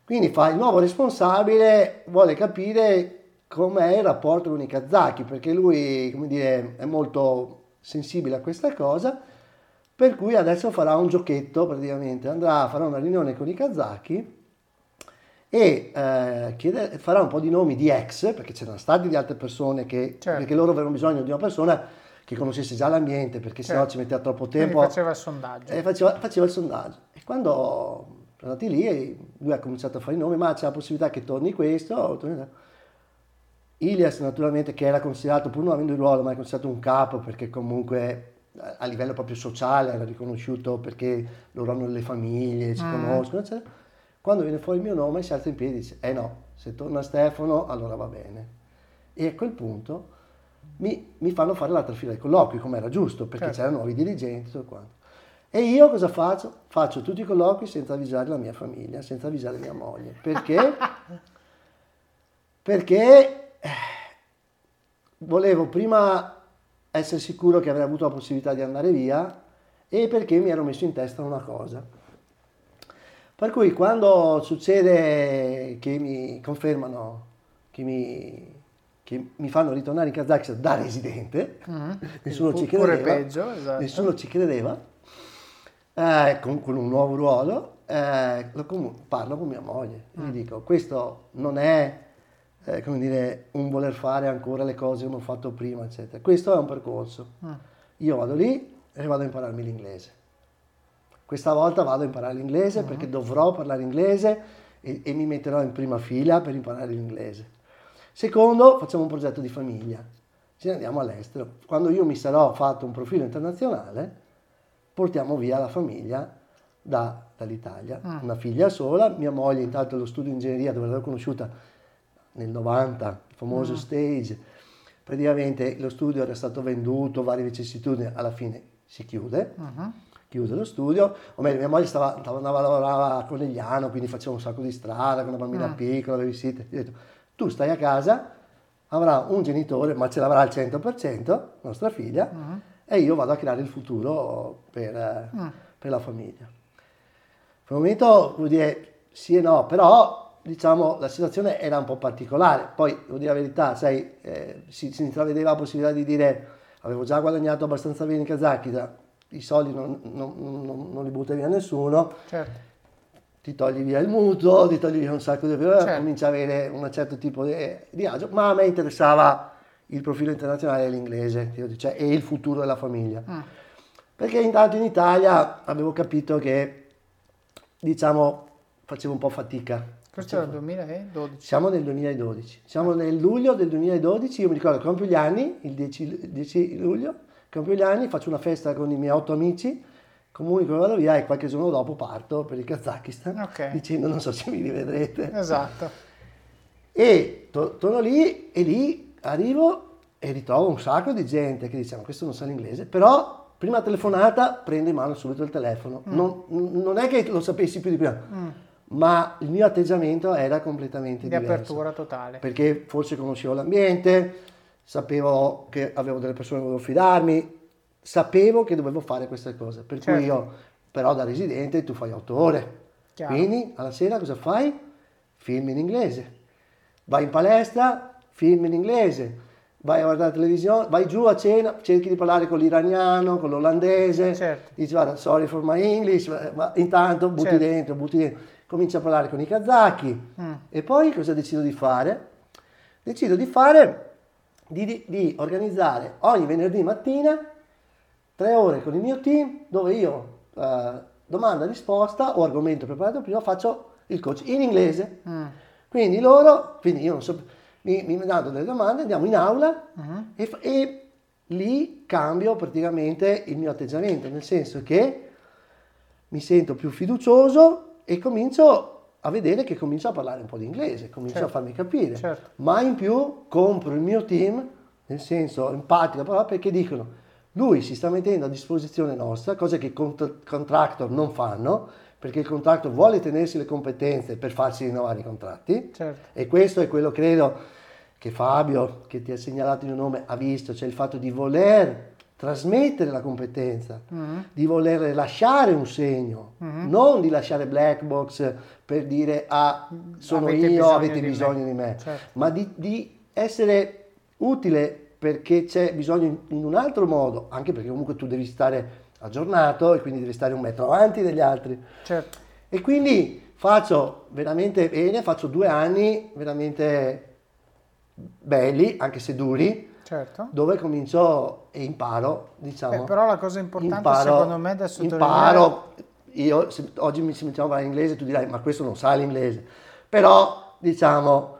Quindi fa il nuovo responsabile, vuole capire com'è il rapporto con i kazaki, perché lui, come dire, è molto sensibile a questa cosa, per cui adesso farà un giochetto praticamente, andrà, farà una riunione con i kazaki e eh, chiede, farà un po' di nomi di ex, perché c'erano stati di altre persone che, certo. perché loro avevano bisogno di una persona che conoscesse già l'ambiente, perché certo. sennò ci metteva troppo tempo. Quindi faceva il sondaggio. Eh, faceva, faceva il sondaggio. E quando sono andati lì, lui ha cominciato a fare i nomi, ma c'è la possibilità che torni questo. Torni... Ilias, naturalmente, che era considerato, pur non avendo il ruolo, ma è considerato un capo, perché comunque a livello proprio sociale era riconosciuto, perché loro hanno le famiglie, si mm. conoscono, eccetera. Quando viene fuori il mio nome si alza in piedi e dice: eh no, se torna Stefano allora va bene. E a quel punto mi, mi fanno fare l'altra fila dei colloqui, come era giusto, perché certo. c'erano nuovi dirigenti, tutto quanto. E io cosa faccio? Faccio tutti i colloqui senza avvisare la mia famiglia, senza avvisare mia moglie. Perché? Perché volevo prima essere sicuro che avrei avuto la possibilità di andare via, e perché mi ero messo in testa una cosa. Per cui quando succede che mi confermano, che mi, che mi fanno ritornare in Kazakistan da residente, mm-hmm. nessuno, ci credeva, peggio, esatto. nessuno ci credeva, eh, con, con un nuovo ruolo, eh, lo, parlo con mia moglie e mm. gli dico: questo non è eh, come dire, un voler fare ancora le cose come ho fatto prima, eccetera. Questo è un percorso. Mm. Io vado lì e vado a impararmi l'inglese. Questa volta vado a imparare l'inglese uh-huh. perché dovrò parlare inglese e, e mi metterò in prima fila per imparare l'inglese. Secondo, facciamo un progetto di famiglia, ce ne andiamo all'estero. Quando io mi sarò fatto un profilo internazionale, portiamo via la famiglia da, dall'Italia. Uh-huh. Una figlia sola, mia moglie intanto allo studio di ingegneria dove l'ho conosciuta nel novanta, il famoso uh-huh. stage. Praticamente lo studio era stato venduto, varie vicissitudini, alla fine si chiude. Uh-huh. Chiuso lo studio, o meglio mia moglie stava, andava a lavorare a Conegliano, quindi faceva un sacco di strada con una bambina mm. piccola, babysitter. Gli ho detto: tu stai a casa, avrà un genitore, ma ce l'avrà al cento per cento, nostra figlia, mm. e io vado a creare il futuro per, mm. per la famiglia. Per il momento, vuol dire, sì e no, però diciamo la situazione era un po' particolare. Poi, devo dire la verità, sai, eh, si, si intravedeva la possibilità di dire: avevo già guadagnato abbastanza bene in Kazakistan, i soldi non, non, non, non li butta via nessuno, certo. ti togli via il mutuo, ti togli via un sacco di... Certo. Cominci a avere un certo tipo di, di agio, ma a me interessava il profilo internazionale e l'inglese, cioè, e il futuro della famiglia. Mm. Perché intanto in Italia avevo capito che, diciamo, facevo un po' fatica. Questo era il duemiladodici? Siamo nel duemiladodici, siamo nel luglio del duemiladodici, io mi ricordo che compio gli anni, il dieci luglio, compio gli anni, faccio una festa con i miei otto amici, comunico e vado via, e qualche giorno dopo parto per il Kazakistan, okay. dicendo: non so se mi rivedrete. Esatto. E to- torno lì e lì arrivo e ritrovo un sacco di gente che diciamo: questo non sa l'inglese, però prima telefonata prendo in mano subito il telefono. Mm. Non, non è che lo sapessi più di prima, mm. ma il mio atteggiamento era completamente di diverso. Di apertura totale. Perché forse conoscevo l'ambiente, sapevo che avevo delle persone che dovevo fidarmi, sapevo che dovevo fare queste cose, per certo. cui io però da residente tu fai otto ore, chiaro. Quindi alla sera cosa fai? Film in inglese, vai in palestra, film in inglese, vai a guardare la televisione, vai giù a cena, cerchi di parlare con l'iraniano, con l'olandese, certo. dici: guarda, sorry for my English, ma intanto butti certo. dentro, butti dentro, cominci a parlare con i kazaki, mm. e poi cosa decido di fare? Decido di fare... Di, di, di organizzare ogni venerdì mattina tre ore con il mio team, dove io eh, domanda risposta o argomento preparato prima, faccio il coach in inglese. Mm. Quindi loro, quindi io non so, mi, mi danno delle domande, andiamo in aula mm. e, e lì cambio praticamente il mio atteggiamento, nel senso che mi sento più fiducioso e comincio a vedere che comincio a parlare un po' di inglese, comincio certo. a farmi capire, certo. ma in più compro il mio team, nel senso empatico, proprio perché dicono lui si sta mettendo a disposizione nostra, cosa che i cont- contractor non fanno, perché il contractor vuole tenersi le competenze per farsi rinnovare i contratti, certo. e questo è quello credo che Fabio, che ti ha segnalato il mio nome, ha visto, cioè il fatto di voler trasmettere la competenza, mm. di voler lasciare un segno, mm. non di lasciare black box per dire ah sono avete io, bisogno avete di bisogno me. di me, certo. ma di, di essere utile perché c'è bisogno in un altro modo, anche perché comunque tu devi stare aggiornato e quindi devi stare un metro avanti degli altri. Certo. E quindi faccio veramente bene, faccio due anni veramente belli, anche se duri, certo. dove comincio e imparo, diciamo. Eh, però la cosa importante imparo, secondo me da sottolineare... Imparo, io se, oggi mi mettiamo a parlare inglese, tu dirai ma questo non sa l'inglese, però diciamo...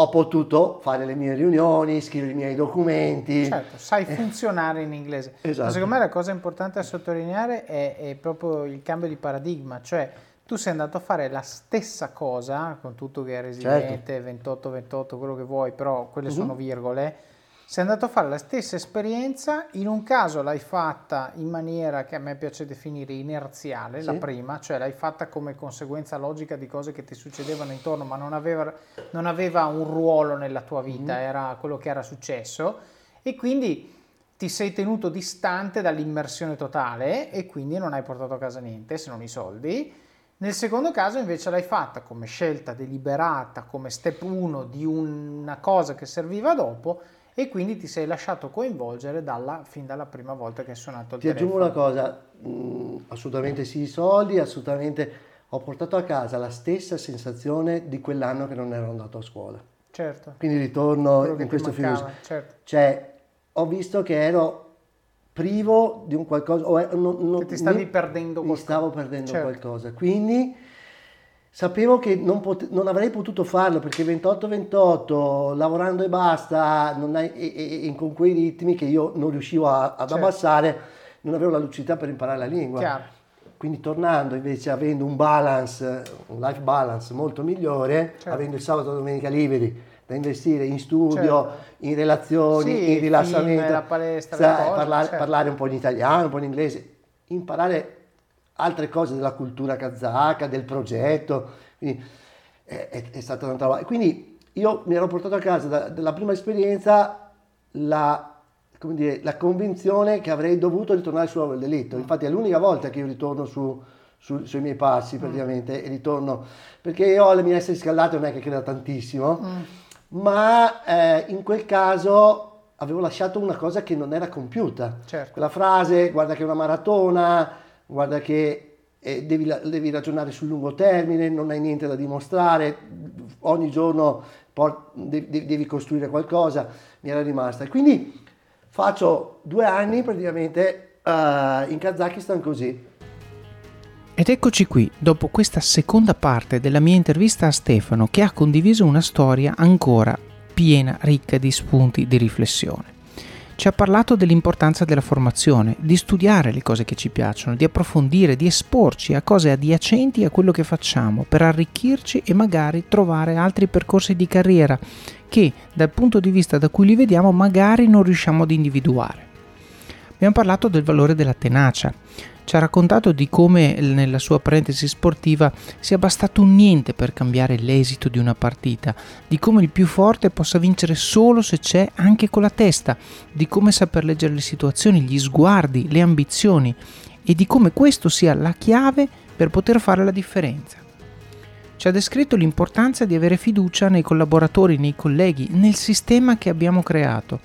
Ho potuto fare le mie riunioni, scrivere i miei documenti. Certo, sai funzionare in inglese. Esatto. Ma secondo me la cosa importante da sottolineare è, è proprio il cambio di paradigma, cioè tu sei andato a fare la stessa cosa, con tutto che è resiliente, certo. ventotto ventotto, quello che vuoi, però quelle uh-huh. sono virgole, sei andato a fare la stessa esperienza, in un caso l'hai fatta in maniera che a me piace definire inerziale, sì. la prima, cioè l'hai fatta come conseguenza logica di cose che ti succedevano intorno, ma non aveva, non aveva un ruolo nella tua vita, mm-hmm. era quello che era successo, e quindi ti sei tenuto distante dall'immersione totale e quindi non hai portato a casa niente, se non i soldi. Nel secondo caso invece l'hai fatta come scelta deliberata, come step uno di una cosa che serviva dopo, e quindi ti sei lasciato coinvolgere dalla, fin dalla prima volta che hai suonato il ti telefono. Ti aggiungo una cosa, mh, assolutamente sì i soldi, assolutamente ho portato a casa la stessa sensazione di quell'anno che non ero andato a scuola. Certo. Quindi ritorno quello in questo film. Certo. Cioè, ho visto che ero privo di un qualcosa, o ero, non, non, che ti stavi mi, perdendo qualcosa. Mi stavo perdendo certo. qualcosa, quindi... Sapevo che non, pot- non avrei potuto farlo perché ventotto ventotto, lavorando e basta, non hai, e, e, con quei ritmi che io non riuscivo a, ad certo. abbassare, non avevo la lucidità per imparare la lingua. Chiaro. Quindi tornando invece, avendo un balance, un life balance molto migliore, certo. avendo il sabato e la domenica liberi da investire in studio, certo. in relazioni, sì, in rilassamento, film, la palestra, sai, cose, parlare, certo. parlare un po' in italiano, un po' in inglese, imparare altre cose della cultura kazaka, del progetto, quindi è, è, è stata tanta roba. Quindi io mi ero portato a casa da, dalla prima esperienza la, come dire, la convinzione che avrei dovuto ritornare sul lavoro del delitto. Infatti è l'unica volta che io ritorno su, su, sui miei passi praticamente, mm. e ritorno, perché io ho le mie esseri scaldate, non è che creda tantissimo, mm. ma eh, in quel caso avevo lasciato una cosa che non era compiuta. Certo. Quella frase, guarda che è una maratona, guarda che eh, devi, devi ragionare sul lungo termine, non hai niente da dimostrare, ogni giorno por- devi, devi costruire qualcosa, mi era rimasta. Quindi faccio due anni praticamente uh, in Kazakistan così. Ed eccoci qui, dopo questa seconda parte della mia intervista a Stefano, che ha condiviso una storia ancora piena, ricca di spunti di riflessione. Ci ha parlato dell'importanza della formazione, di studiare le cose che ci piacciono, di approfondire, di esporci a cose adiacenti a quello che facciamo per arricchirci e magari trovare altri percorsi di carriera che, dal punto di vista da cui li vediamo, magari non riusciamo ad individuare. Abbiamo parlato del valore della tenacia. Ci ha raccontato di come nella sua parentesi sportiva sia bastato un niente per cambiare l'esito di una partita, di come il più forte possa vincere solo se c'è anche con la testa, di come saper leggere le situazioni, gli sguardi, le ambizioni e di come questo sia la chiave per poter fare la differenza. Ci ha descritto l'importanza di avere fiducia nei collaboratori, nei colleghi, nel sistema che abbiamo creato.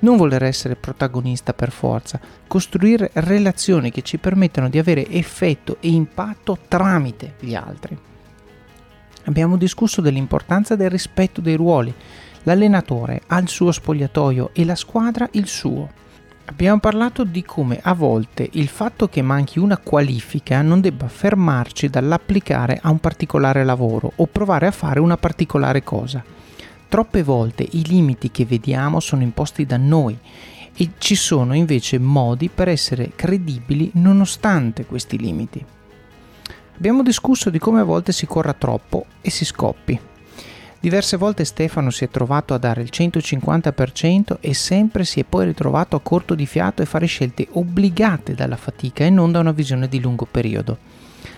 Non voler essere protagonista per forza, costruire relazioni che ci permettano di avere effetto e impatto tramite gli altri. Abbiamo discusso dell'importanza del rispetto dei ruoli, l'allenatore ha il suo spogliatoio e la squadra il suo. Abbiamo parlato di come a volte il fatto che manchi una qualifica non debba fermarci dall'applicare a un particolare lavoro o provare a fare una particolare cosa. Troppe volte i limiti che vediamo sono imposti da noi e ci sono invece modi per essere credibili nonostante questi limiti. Abbiamo discusso di come a volte si corra troppo e si scoppi. Diverse volte Stefano si è trovato a dare il centocinquanta per cento e sempre si è poi ritrovato a corto di fiato e fare scelte obbligate dalla fatica e non da una visione di lungo periodo.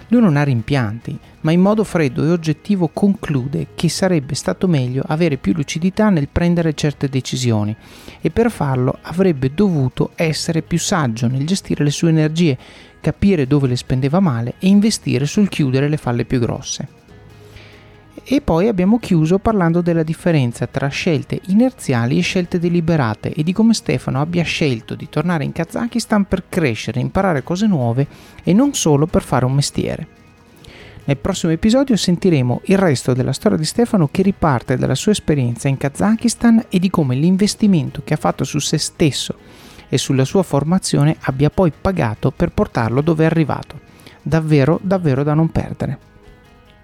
Lui non ha rimpianti, ma in modo freddo e oggettivo conclude che sarebbe stato meglio avere più lucidità nel prendere certe decisioni e per farlo avrebbe dovuto essere più saggio nel gestire le sue energie, capire dove le spendeva male e investire sul chiudere le falle più grosse. E poi abbiamo chiuso parlando della differenza tra scelte inerziali e scelte deliberate e di come Stefano abbia scelto di tornare in Kazakistan per crescere, imparare cose nuove e non solo per fare un mestiere. Nel prossimo episodio sentiremo il resto della storia di Stefano che riparte dalla sua esperienza in Kazakistan e di come l'investimento che ha fatto su se stesso e sulla sua formazione abbia poi pagato per portarlo dove è arrivato. Davvero, davvero da non perdere.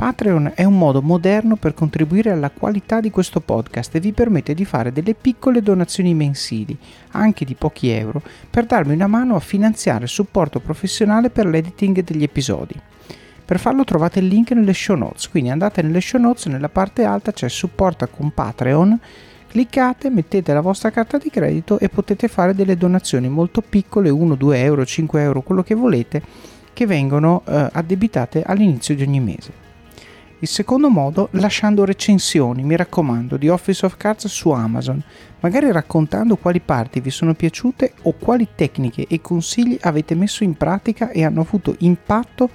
Patreon è un modo moderno per contribuire alla qualità di questo podcast e vi permette di fare delle piccole donazioni mensili, anche di pochi euro, per darmi una mano a finanziare il supporto professionale per l'editing degli episodi. Per farlo trovate il link nelle show notes, quindi andate nelle show notes, nella parte alta c'è supporta con Patreon, cliccate, mettete la vostra carta di credito e potete fare delle donazioni molto piccole, uno, due euro, cinque euro, quello che volete, che vengono eh, addebitate all'inizio di ogni mese. Il secondo modo, lasciando recensioni, mi raccomando, di Office of Cards su Amazon, magari raccontando quali parti vi sono piaciute o quali tecniche e consigli avete messo in pratica e hanno avuto impatto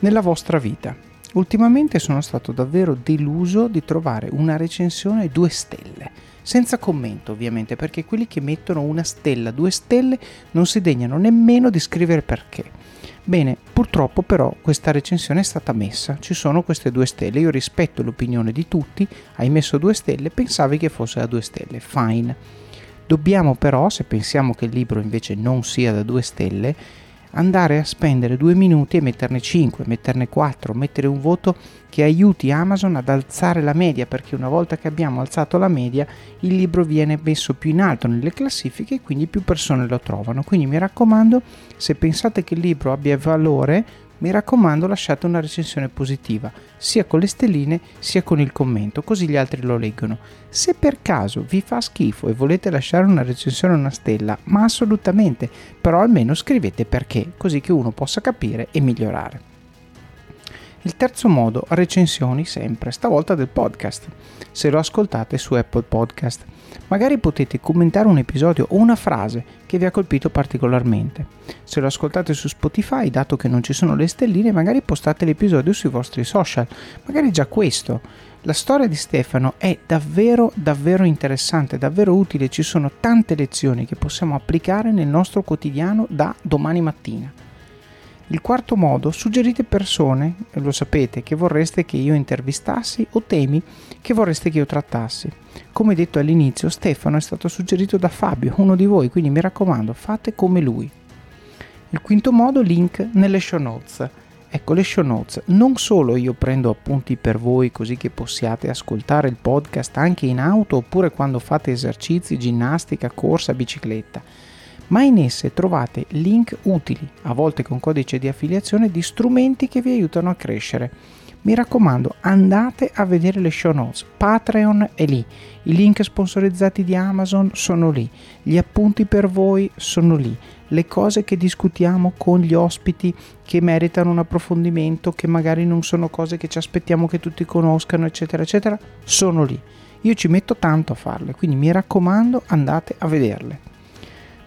nella vostra vita. Ultimamente sono stato davvero deluso di trovare una recensione due stelle, senza commento ovviamente, perché quelli che mettono una stella, due stelle non si degnano nemmeno di scrivere perché. Bene, purtroppo però questa recensione è stata messa, ci sono queste due stelle, io rispetto l'opinione di tutti, hai messo due stelle, pensavi che fosse da due stelle, fine. Dobbiamo però, se pensiamo che il libro invece non sia da due stelle, andare a spendere due minuti e metterne cinque, metterne quattro, mettere un voto che aiuti Amazon ad alzare la media, perché una volta che abbiamo alzato la media il libro viene messo più in alto nelle classifiche e quindi più persone lo trovano. Quindi mi raccomando, se pensate che il libro abbia valore, mi raccomando lasciate una recensione positiva, sia con le stelline sia con il commento, così gli altri lo leggono. Se per caso vi fa schifo e volete lasciare una recensione a una stella, ma assolutamente, però almeno scrivete perché, così che uno possa capire e migliorare. Il terzo modo, recensioni sempre, stavolta del podcast, se lo ascoltate su Apple Podcast. Magari potete commentare un episodio o una frase che vi ha colpito particolarmente. Se lo ascoltate su Spotify, dato che non ci sono le stelline, magari postate l'episodio sui vostri social. Magari già questo. La storia di Stefano è davvero davvero interessante, davvero utile. Ci sono tante lezioni che possiamo applicare nel nostro quotidiano da domani mattina. Il quarto modo, suggerite persone, lo sapete, che vorreste che io intervistassi o temi che vorreste che io trattassi. Come detto all'inizio, Stefano è stato suggerito da Fabio, uno di voi, quindi mi raccomando, fate come lui. Il quinto modo, link nelle show notes. Ecco, le show notes, non solo io prendo appunti per voi così che possiate ascoltare il podcast anche in auto oppure quando fate esercizi, ginnastica, corsa, bicicletta, ma in esse trovate link utili, a volte con codice di affiliazione, di strumenti che vi aiutano a crescere. Mi raccomando, andate a vedere le show notes, Patreon è lì, i link sponsorizzati di Amazon sono lì, gli appunti per voi sono lì, le cose che discutiamo con gli ospiti che meritano un approfondimento, che magari non sono cose che ci aspettiamo che tutti conoscano, eccetera, eccetera, sono lì. Io ci metto tanto a farle, quindi mi raccomando, andate a vederle.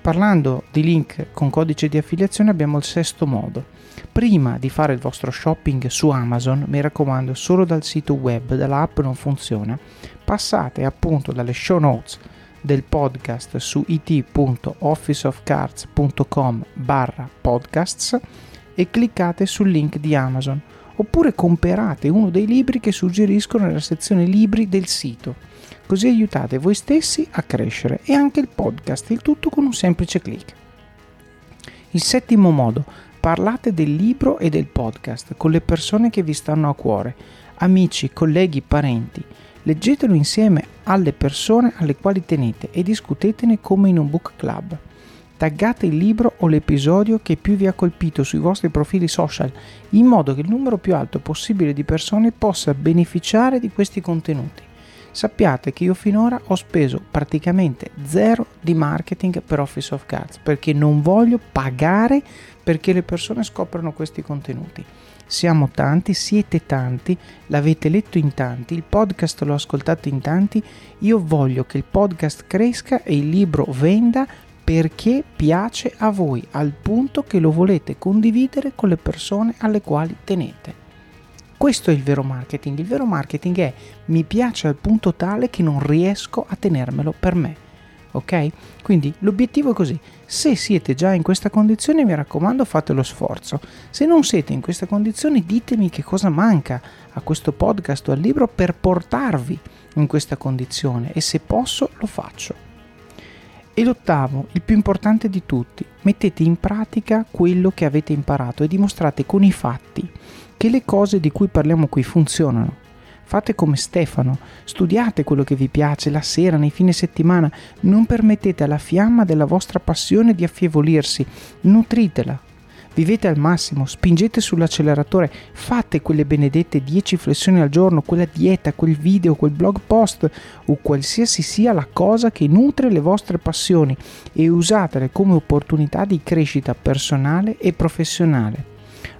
Parlando di link con codice di affiliazione abbiamo il sesto modo. prima di fare il vostro shopping su Amazon, mi raccomando, solo dal sito web, dalla app non funziona, passate appunto dalle show notes del podcast su it punto office of cards punto com barra podcasts e cliccate sul link di Amazon, oppure comprate uno dei libri che suggeriscono nella sezione libri del sito, così aiutate voi stessi a crescere e anche il podcast, il tutto con un semplice click. Il settimo modo: parlate del libro e del podcast con le persone che vi stanno a cuore, amici, colleghi, parenti. Leggetelo insieme alle persone alle quali tenete e discutetene come in un book club. Taggate il libro o l'episodio che più vi ha colpito sui vostri profili social, in modo che il numero più alto possibile di persone possa beneficiare di questi contenuti. Sappiate che io finora ho speso praticamente zero di marketing per Office of Cards, perché non voglio pagare perché le persone scoprano questi contenuti. Siamo tanti, siete tanti, l'avete letto in tanti, il podcast lo ascoltate in tanti. Io voglio che il podcast cresca e il libro venda perché piace a voi, al punto che lo volete condividere con le persone alle quali tenete. Questo è il vero marketing. Il vero marketing è: mi piace al punto tale che non riesco a tenermelo per me. Ok? Quindi l'obiettivo è così. Se siete già in questa condizione, mi raccomando, fate lo sforzo. Se non siete in questa condizione, ditemi che cosa manca a questo podcast o al libro per portarvi in questa condizione, e se posso lo faccio. E l'ottavo, il più importante di tutti: mettete in pratica quello che avete imparato e dimostrate con i fatti che le cose di cui parliamo qui funzionano. Fate come Stefano, studiate quello che vi piace la sera, nei fine settimana, non permettete alla fiamma della vostra passione di affievolirsi, nutritela, vivete al massimo, spingete sull'acceleratore, fate quelle benedette dieci flessioni al giorno, quella dieta, quel video, quel blog post o qualsiasi sia la cosa che nutre le vostre passioni, e usatele come opportunità di crescita personale e professionale.